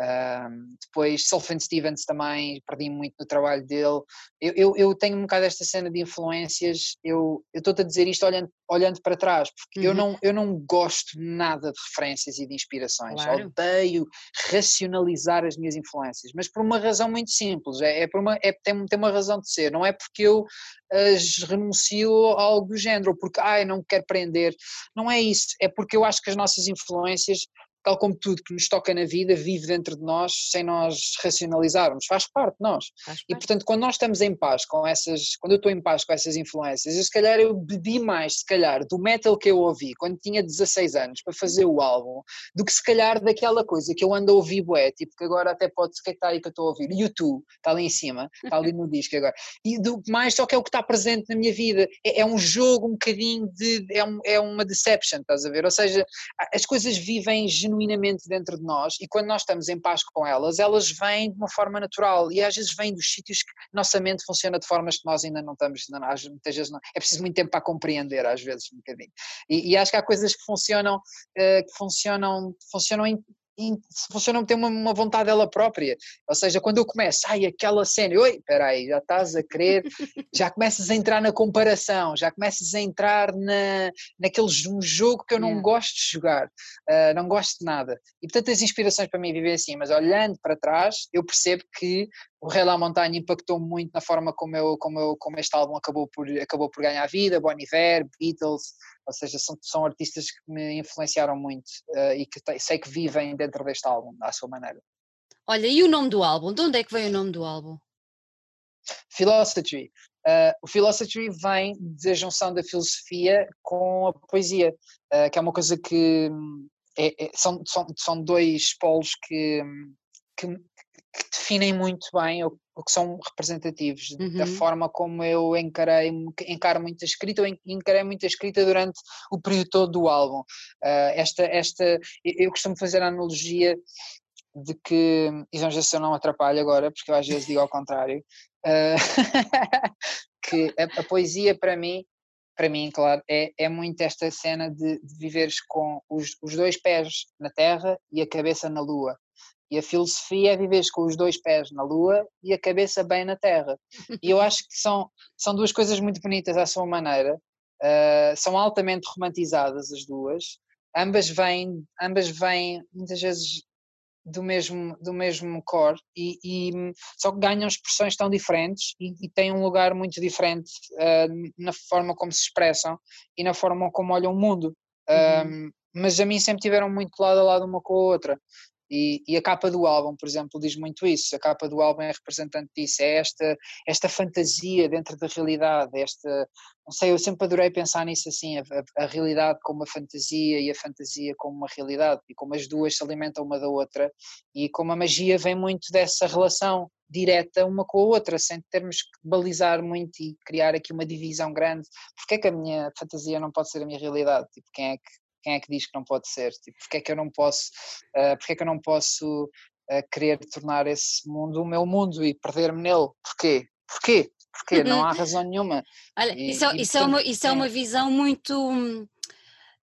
Uh, depois Sufjan Stevens também, perdi muito no trabalho dele. Eu, eu, eu tenho um bocado esta cena de influências, eu estou-te a dizer isto olhando, olhando para trás, porque uhum. eu, não, eu não gosto nada de referências e de inspirações. Claro. Odeio racionalizar as minhas influências, mas por uma razão muito simples, é, é por uma, é, tem, tem uma razão de ser, não é porque eu as renuncio a algo do género, ou porque ai, não quero prender, não é isso, é porque eu acho que as nossas influências, tal como tudo que nos toca na vida, vive dentro de nós sem nós racionalizarmos, faz parte de nós. Faz parte. E portanto, quando nós estamos em paz com essas, quando eu estou em paz com essas influências, eu se calhar eu bebi mais, se calhar, do metal que eu ouvi quando tinha dezasseis anos para fazer o álbum, do que se calhar daquela coisa que eu ando a ouvir bué, tipo que agora até pode, o que é que está aí que eu estou a ouvir? U dois, está ali em cima, está ali no disco agora. E do mais, só que é o que está presente na minha vida, é, é um jogo um bocadinho de, é, um, é uma deception, estás a ver? Ou seja, as coisas vivem genuinamente genuinamente dentro de nós, e quando nós estamos em paz com elas, elas vêm de uma forma natural, e às vezes vêm dos sítios que nossa mente funciona de formas que nós ainda não estamos, às vezes não, é preciso muito tempo para compreender, às vezes um bocadinho, e, e acho que há coisas que funcionam, que funcionam, funcionam em funcionam ter uma, uma vontade dela própria, ou seja, quando eu começo, ai aquela cena, oi, espera aí, já estás a querer, já começas a entrar na comparação, já começas a entrar na, naquele jogo que eu não yeah. gosto de jogar, uh, não gosto de nada, e portanto as inspirações para mim vivem assim, mas olhando para trás eu percebo que o Rei da Montanha impactou muito na forma como, eu, como, eu, como este álbum acabou por, acabou por ganhar vida, Bon Iver, Beatles, ou seja, são, são artistas que me influenciaram muito uh, e que te, sei que vivem dentro deste álbum, à sua maneira. Olha, e o nome do álbum? De onde é que vem o nome do álbum? Philosophy. Uh, o Philosophy vem da junção da filosofia com a poesia, uh, que é uma coisa que é, é, são, são, são dois polos que... que que definem muito bem ou que são representativos uhum. da forma como eu encarei, encaro muito a escrita, ou encarei muito a escrita durante o período todo do álbum. Uh, esta, esta, eu costumo fazer a analogia de que, e vamos ver se eu não atrapalho agora, porque eu às vezes digo ao contrário, uh, que a, a poesia para mim, para mim, claro, é, é muito esta cena de, de viveres com os, os dois pés na terra e a cabeça na lua. E a filosofia é viveres com os dois pés na lua e a cabeça bem na terra. E eu acho que são, são duas coisas muito bonitas à sua maneira, uh, são altamente romantizadas as duas, ambas vêm, ambas vêm muitas vezes do mesmo, do mesmo core, e, e só que ganham expressões tão diferentes e, e têm um lugar muito diferente uh, na forma como se expressam e na forma como olham o mundo. Uhum. Um, mas a mim sempre tiveram muito lado a lado uma com a outra. E, e a capa do álbum, por exemplo, diz muito isso. A capa do álbum é representante disso, é esta, esta fantasia dentro da realidade, esta, não sei, eu sempre adorei pensar nisso assim, a, a, a realidade como uma fantasia e a fantasia como uma realidade, e como as duas se alimentam uma da outra, e como a magia vem muito dessa relação direta uma com a outra, sem termos que balizar muito e criar aqui uma divisão grande. Porque é que a minha fantasia não pode ser a minha realidade? Tipo, quem é que Quem é que diz que não pode ser? Tipo, porque é que eu não posso, uh, porque é que eu não posso uh, querer tornar esse mundo o meu mundo e perder-me nele? Porquê? Porquê? Porquê? Não há razão nenhuma. Olha, e, isso, e, isso, é uma, isso é uma visão muito,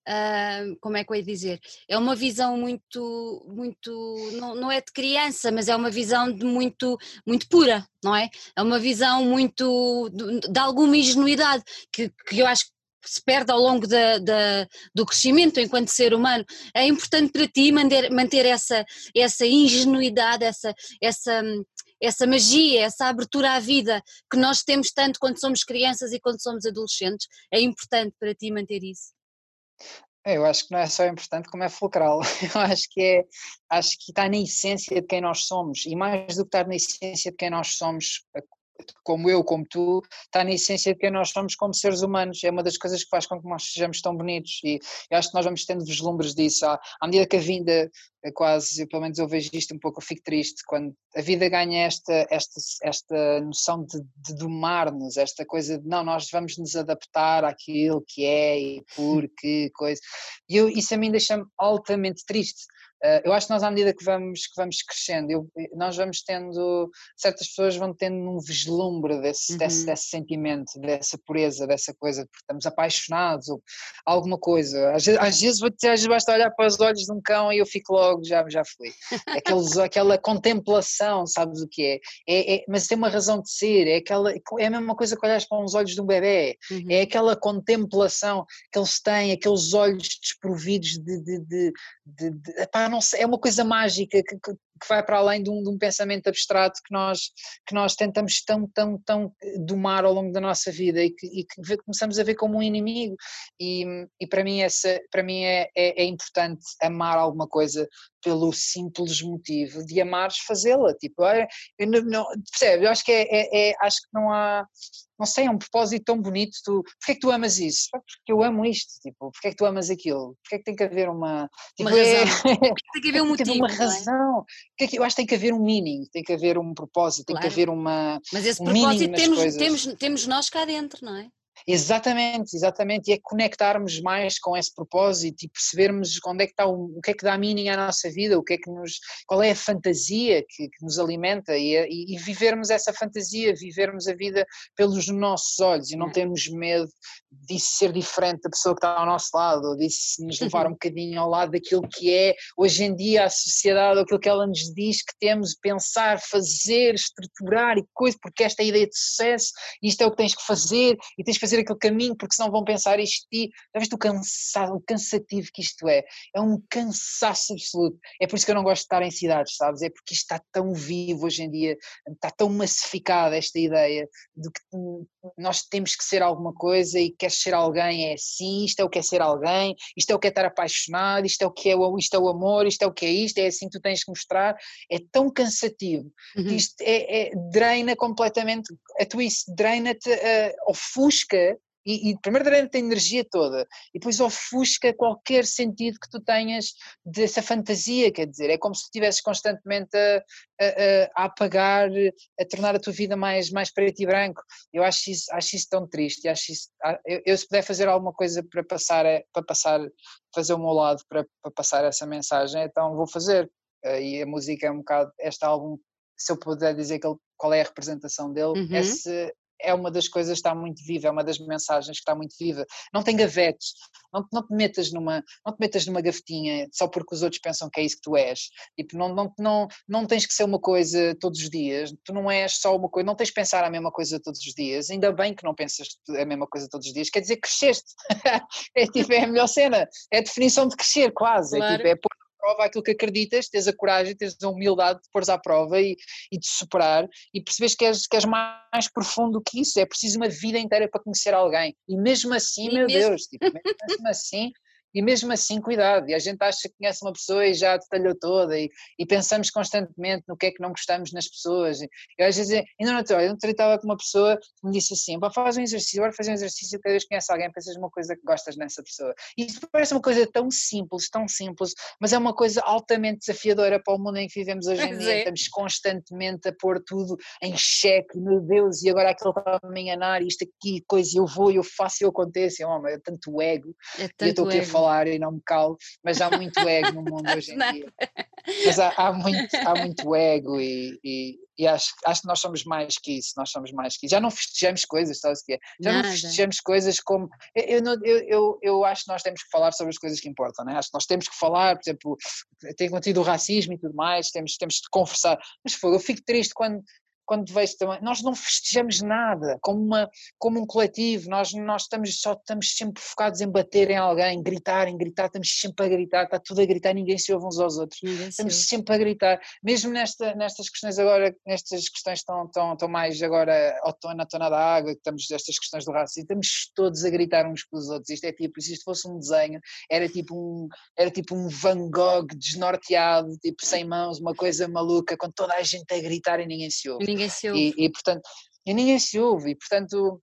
uh, como é que eu ia dizer? É uma visão muito, muito não, não é de criança, mas é uma visão de muito, muito pura, não é? É uma visão muito, de, de alguma ingenuidade, que, que eu acho que se perde ao longo da, da, do crescimento enquanto ser humano. É importante para ti manter, manter essa, essa ingenuidade, essa, essa, essa magia, essa abertura à vida que nós temos tanto quando somos crianças e quando somos adolescentes? É importante para ti manter isso? Eu acho que não é só importante, como é fulcral. Eu acho que, é, acho que está na essência de quem nós somos, e mais do que estar na essência de quem nós somos como eu, como tu, está na essência de quem nós somos como seres humanos. É uma das coisas que faz com que nós sejamos tão bonitos, e eu acho que nós vamos tendo vislumbres disso à, à medida que a vinda, quase, eu, pelo menos eu vejo isto um pouco, eu fico triste quando a vida ganha esta, esta, esta noção de, de domar-nos, esta coisa de não, nós vamos nos adaptar àquilo que é e porque coisa, e eu, isso a mim deixa-me altamente triste. Eu acho que nós, à medida que vamos, que vamos crescendo, eu, nós vamos tendo, certas pessoas vão tendo um vislumbre desse, uhum. desse, desse sentimento, dessa pureza, dessa coisa, porque estamos apaixonados ou alguma coisa. Às, às vezes vou dizer, às vezes basta olhar para os olhos de um cão e eu fico logo, já, já fui. Aqueles, aquela contemplação, sabes o que é? É, é? Mas tem uma razão de ser, é, aquela, é a mesma coisa que olhas para os olhos de um bebê, uhum. é aquela contemplação que eles têm, aqueles olhos desprovidos de... de, de, de, de epá, não sei, é uma coisa mágica que, que, que vai para além de um, de um pensamento abstrato que nós, que nós tentamos tão, tão, tão domar ao longo da nossa vida e que, e que vê, começamos a ver como um inimigo. E, e para mim, essa, para mim é, é, é importante amar alguma coisa pelo simples motivo de amares fazê-la. Tipo, eu, eu não, não, percebe? Eu acho que, é, é, é, acho que não há... Não sei, é um propósito tão bonito. Tu, porquê é que tu amas isso? Porque eu amo isto. Tipo, porquê é que tu amas aquilo? Porquê é que tem que haver uma... Tipo, uma é, razão. Tem que haver um motivo. Uma razão. É que, eu acho que tem que haver um meaning, tem que haver um propósito, claro. Tem que haver uma... Mas esse um propósito temos, temos, temos nós cá dentro, não é? Exatamente, exatamente, e é conectarmos mais com esse propósito e percebermos onde é que está o, o que é que dá meaning à nossa vida, o que é que nos, qual é a fantasia que, que nos alimenta e, e, e vivermos essa fantasia, vivermos a vida pelos nossos olhos e não termos medo disso ser diferente da pessoa que está ao nosso lado, ou disso nos levar um bocadinho ao lado daquilo que é hoje em dia a sociedade, ou aquilo que ela nos diz que temos, pensar, fazer, estruturar e coisa, porque esta é a ideia de sucesso, isto é o que tens que fazer e tens que fazer aquele caminho, porque senão vão pensar isto e já viste o cansado, o cansativo que isto é, é um cansaço absoluto, é por isso que eu não gosto de estar em cidades, sabes, é porque isto está tão vivo hoje em dia, está tão massificada esta ideia de que nós temos que ser alguma coisa e queres ser alguém é assim, isto é o que é ser alguém, isto é o que é estar apaixonado, isto é o que é o, isto é o amor, isto é o que é isto, é assim que tu tens que mostrar, é tão cansativo, uhum. que isto é, é, dreina completamente a tua isso, dreina-te, uh, ofusca E, e primeiro durante a energia toda e depois ofusca qualquer sentido que tu tenhas dessa fantasia, quer dizer, é como se estivesses constantemente a, a, a apagar, a tornar a tua vida mais, mais preto e branco. Eu acho isso, acho isso tão triste, acho isso, eu, eu se puder fazer alguma coisa para passar, para passar fazer o meu lado para, para passar essa mensagem, então vou fazer, e a música é um bocado, este álbum, se eu puder dizer que ele, qual é a representação dele, uhum. esse é uma das coisas que está muito viva, é uma das mensagens que está muito viva. Não tem gavetes, não, não, te, metas numa, não te metas numa gavetinha só porque os outros pensam que é isso que tu és. Tipo, não, não, não, não tens que ser uma coisa todos os dias, tu não és só uma coisa, não tens que pensar a mesma coisa todos os dias, ainda bem que não pensas a mesma coisa todos os dias, quer dizer que cresceste. É, tipo, é a melhor cena, é a definição de crescer quase, claro. É, tipo, é pôr à prova aquilo que acreditas, teres a coragem, teres a humildade de pôres à prova e, e de superar e percebes que és, que és mais, mais profundo que isso, é preciso uma vida inteira para conhecer alguém e mesmo assim, e meu mesmo... Deus, tipo, mesmo assim, e mesmo assim cuidado, e a gente acha que conhece uma pessoa e já detalhou toda e, e pensamos constantemente no que é que não gostamos nas pessoas, eu às vezes, ainda não eu tratava com uma pessoa que me disse assim, faz um exercício, bora fazer um exercício, cada vez que conheces alguém pensas uma coisa que gostas nessa pessoa, e isso parece uma coisa tão simples, tão simples, mas é uma coisa altamente desafiadora para o mundo em que vivemos hoje em dia, estamos constantemente a pôr tudo em xeque, meu Deus, e agora aquilo está a me enganar, isto aqui, coisa, eu vou, eu faço, eu aconteço, eu, oh, é tanto ego, é tanto eu estou aqui ego. A falar e não me calo, mas há muito ego no mundo hoje em dia, mas há, há, muito, há muito ego e, e, e acho, acho que nós somos mais que isso, nós somos mais que isso, já não festejamos coisas, sabes o que é? Já Nada. Não festejamos coisas como, eu, eu, eu, eu acho que nós temos que falar sobre as coisas que importam, né? Acho que nós temos que falar, por exemplo, tem contido o racismo e tudo mais, temos, temos de conversar, mas foi, eu fico triste quando... Quando vejo também, nós não festejamos nada como, uma, como um coletivo, nós, nós estamos, só estamos sempre focados em bater em alguém, gritar, em gritar, estamos sempre a gritar, está tudo a gritar, ninguém se ouve uns aos outros, ninguém estamos se sempre a gritar, mesmo nesta, nestas questões agora, nestas questões estão, estão, estão mais agora na tona da água, estamos estas questões do racismo, estamos todos a gritar uns com os outros, isto é tipo, se isto fosse um desenho, era tipo um, era tipo um Van Gogh desnorteado, tipo sem mãos, uma coisa maluca, com toda a gente a gritar e ninguém se ouve. Ninguém se ouve. E, e, portanto, e ninguém se ouve, e portanto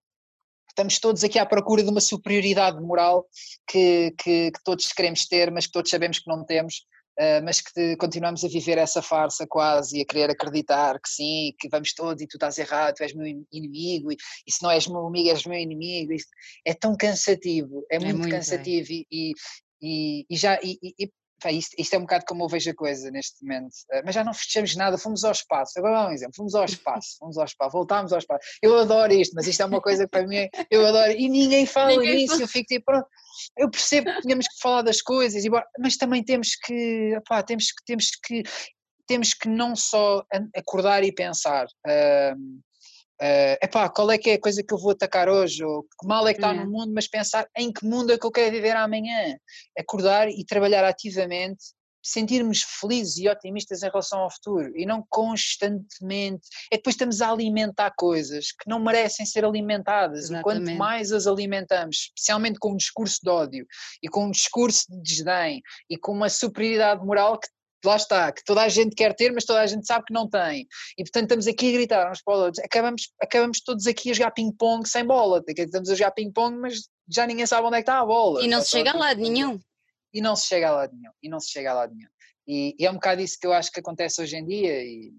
estamos todos aqui à procura de uma superioridade moral que, que, que todos queremos ter, mas que todos sabemos que não temos, uh, mas que continuamos a viver essa farsa quase e a querer acreditar que sim, que vamos todos e tu estás errado, tu és meu inimigo, e, e se não és meu amigo és meu inimigo, é tão cansativo, é muito, é muito cansativo é. e, e, e já... E, e, pá, isto, isto é um bocado como eu vejo a coisa neste momento, mas já não fechamos nada, fomos ao espaço, agora dá um exemplo, fomos ao espaço, fomos ao espaço, voltámos ao espaço, eu adoro isto, mas isto é uma coisa que para mim, eu adoro, e ninguém fala ninguém nisso, fala. Eu fico tipo, pronto, eu percebo que tínhamos que falar das coisas, mas também temos que, opá, temos que, temos que, temos que não só acordar e pensar, hum, Uh, epá, qual é que é a coisa que eu vou atacar hoje, ou que mal é que está yeah. no mundo, mas pensar em que mundo é que eu quero viver amanhã, acordar e trabalhar ativamente, sentirmos felizes e otimistas em relação ao futuro e não constantemente, é depois estamos a alimentar coisas que não merecem ser alimentadas. Exatamente. E quanto mais as alimentamos, especialmente com um discurso de ódio e com um discurso de desdém e com uma superioridade moral que lá está, que toda a gente quer ter, mas toda a gente sabe que não tem, e portanto estamos aqui a gritar uns para os outros, acabamos, acabamos todos aqui a jogar ping-pong sem bola, estamos a jogar ping-pong mas já ninguém sabe onde é que está a bola. E não se chega a lado nenhum. E não se chega a lado nenhum, e não se chega a lado nenhum. E, e é um bocado isso que eu acho que acontece hoje em dia, e,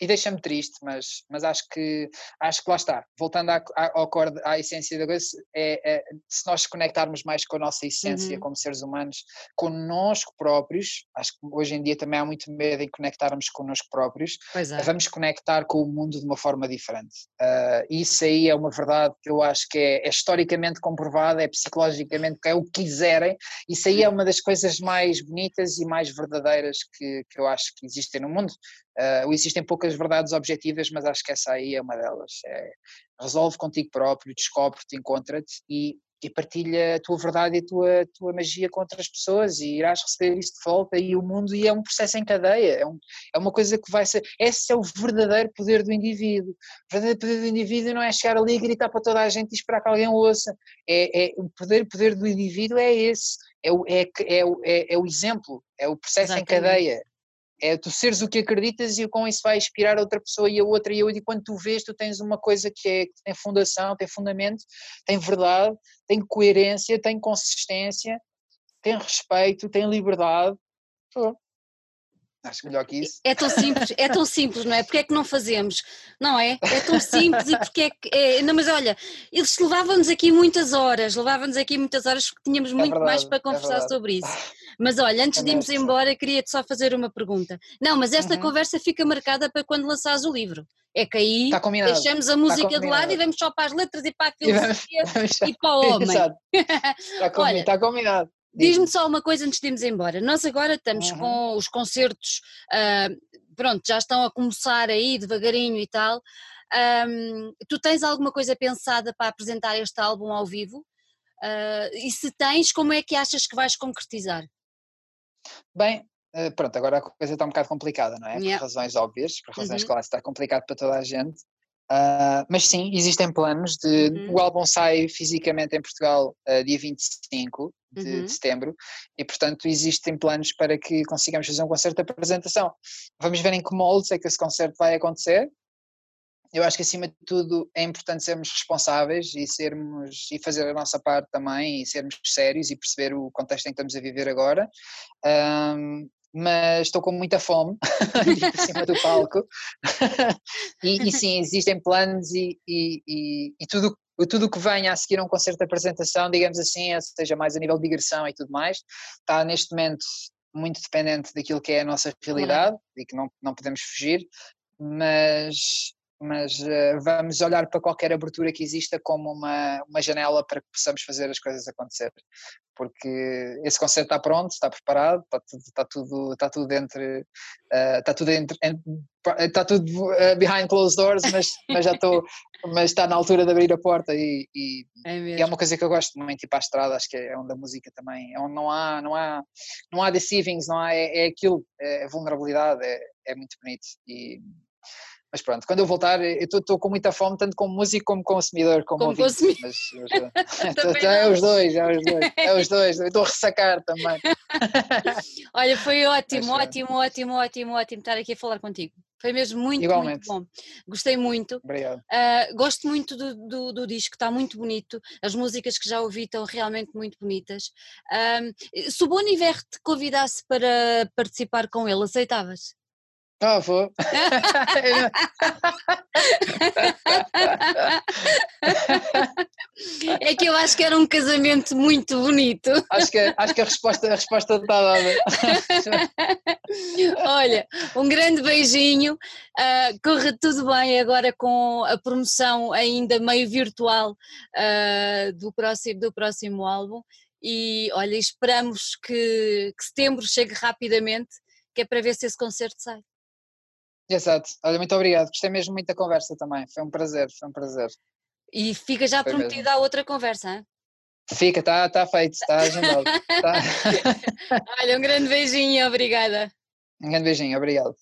e deixa-me triste, mas, mas acho, que, acho que lá está, voltando à, ao core, à essência da coisa, é, é, se nós conectarmos mais com a nossa essência, uhum. como seres humanos, connosco próprios, acho que hoje em dia também há muito medo em conectarmos connosco próprios, pois é. Vamos conectar com o mundo de uma forma diferente. Uh, isso aí é uma verdade que eu acho que é, é historicamente comprovada, é psicologicamente, é o que quiserem, isso aí é uma das coisas mais bonitas e mais verdadeiras que, que eu acho que existem no mundo. Uh, existem poucas verdades objetivas, mas acho que essa aí é uma delas, é, resolve contigo próprio, descobre-te, encontra-te e, e partilha a tua verdade e a tua, tua magia com outras pessoas e irás receber isso de volta, e o mundo, e é um processo em cadeia, é, um, é uma coisa que vai ser, esse é o verdadeiro poder do indivíduo. O verdadeiro poder do indivíduo não é chegar ali e gritar para toda a gente e esperar que alguém ouça, é, é, o poder, poder do indivíduo é esse, é o, é, é, é, é o exemplo, é o processo Exatamente. Em cadeia. É tu seres o que acreditas e com isso vai inspirar a outra pessoa e a outra e a outra, e quando tu vês tu tens uma coisa que, é, que tem fundação, tem fundamento, tem verdade, tem coerência, tem consistência, tem respeito, tem liberdade. Pô, acho melhor que isso. É tão simples, é tão simples, não é? Porque é que não fazemos? Não é? É tão simples e porque é que... É, não, mas olha, eles levavam-nos aqui muitas horas, levavam-nos aqui muitas horas porque tínhamos é muito verdade, mais para conversar é sobre isso. Mas olha, antes de irmos embora, queria-te só fazer uma pergunta. Não, mas esta uhum. conversa fica marcada para quando lançares o livro. É que aí deixamos a música de lado e vamos só para as letras e para a filosofia e, vamos, e para o homem. Está combinado. Está combinado. Diz-me só uma coisa antes de irmos embora. Nós agora estamos uhum. com os concertos, uh, pronto, já estão a começar aí devagarinho e tal. Um, tu tens alguma coisa pensada para apresentar este álbum ao vivo? Uh, e se tens, como é que achas que vais concretizar? Bem, pronto, agora a coisa está um bocado complicada, não é? Yeah. Por razões óbvias, por razões uhum. claras, está complicado para toda a gente, uh, mas sim, existem planos de, uhum. o álbum sai fisicamente em Portugal uh, dia vinte e cinco de, uhum. de setembro, e portanto existem planos para que consigamos fazer um concerto de apresentação. Vamos ver em que moldes é que esse concerto vai acontecer. Eu acho que acima de tudo é importante sermos responsáveis e sermos e fazer a nossa parte também e sermos sérios e perceber o contexto em que estamos a viver agora. Um, mas estou com muita fome em cima do palco e, e sim, existem planos e, e, e, e tudo tudo o que venha a seguir a um concerto de apresentação, digamos assim, ou seja, mais a nível de digressão e tudo mais, está neste momento muito dependente daquilo que é a nossa realidade e que não, não podemos fugir, mas... mas uh, vamos olhar para qualquer abertura que exista como uma, uma janela para que possamos fazer as coisas acontecer, porque esse conceito está pronto, está preparado, está tudo, está tudo, está tudo entre, uh, está tudo, entre, está tudo uh, behind closed doors, mas, mas já estou, mas está na altura de abrir a porta e, e, é, e é uma coisa que eu gosto muito, ir para a estrada, acho que é onde a música também, é onde não há, não há, não há deceivings, não há, é, é aquilo, é vulnerabilidade, é, é muito bonito e... Mas pronto, quando eu voltar, eu estou com muita fome, tanto como músico como consumidor, como, como ouvinte. Consumi... Mas, mas, mas, é os dois, é os dois, é os dois, eu estou a ressacar também. Olha, foi ótimo, mas, ótimo, ótimo, ótimo, ótimo estar aqui a falar contigo. Foi mesmo muito, Igualmente. muito bom. Gostei muito. Obrigado. Uh, gosto muito do, do, do disco, está muito bonito. As músicas que já ouvi estão realmente muito bonitas. Uh, se o Bon Iver te convidasse para participar com ele, aceitavas? Ah, vou. É que eu acho que era um casamento muito bonito. Acho que, acho que a resposta, a resposta está dada. Olha, um grande beijinho. Uh, corre tudo bem agora com a promoção ainda meio virtual uh, do próximo, do próximo álbum. E olha, esperamos que, que setembro chegue rapidamente, que é para ver se esse concerto sai. Exato, olha, muito obrigado, gostei mesmo muito da conversa também, foi um prazer, foi um prazer. E fica já foi prometida mesmo. A outra conversa, hein? Fica, está tá feito, está agendado. Tá. Olha, um grande beijinho, obrigada. Um grande beijinho, obrigado.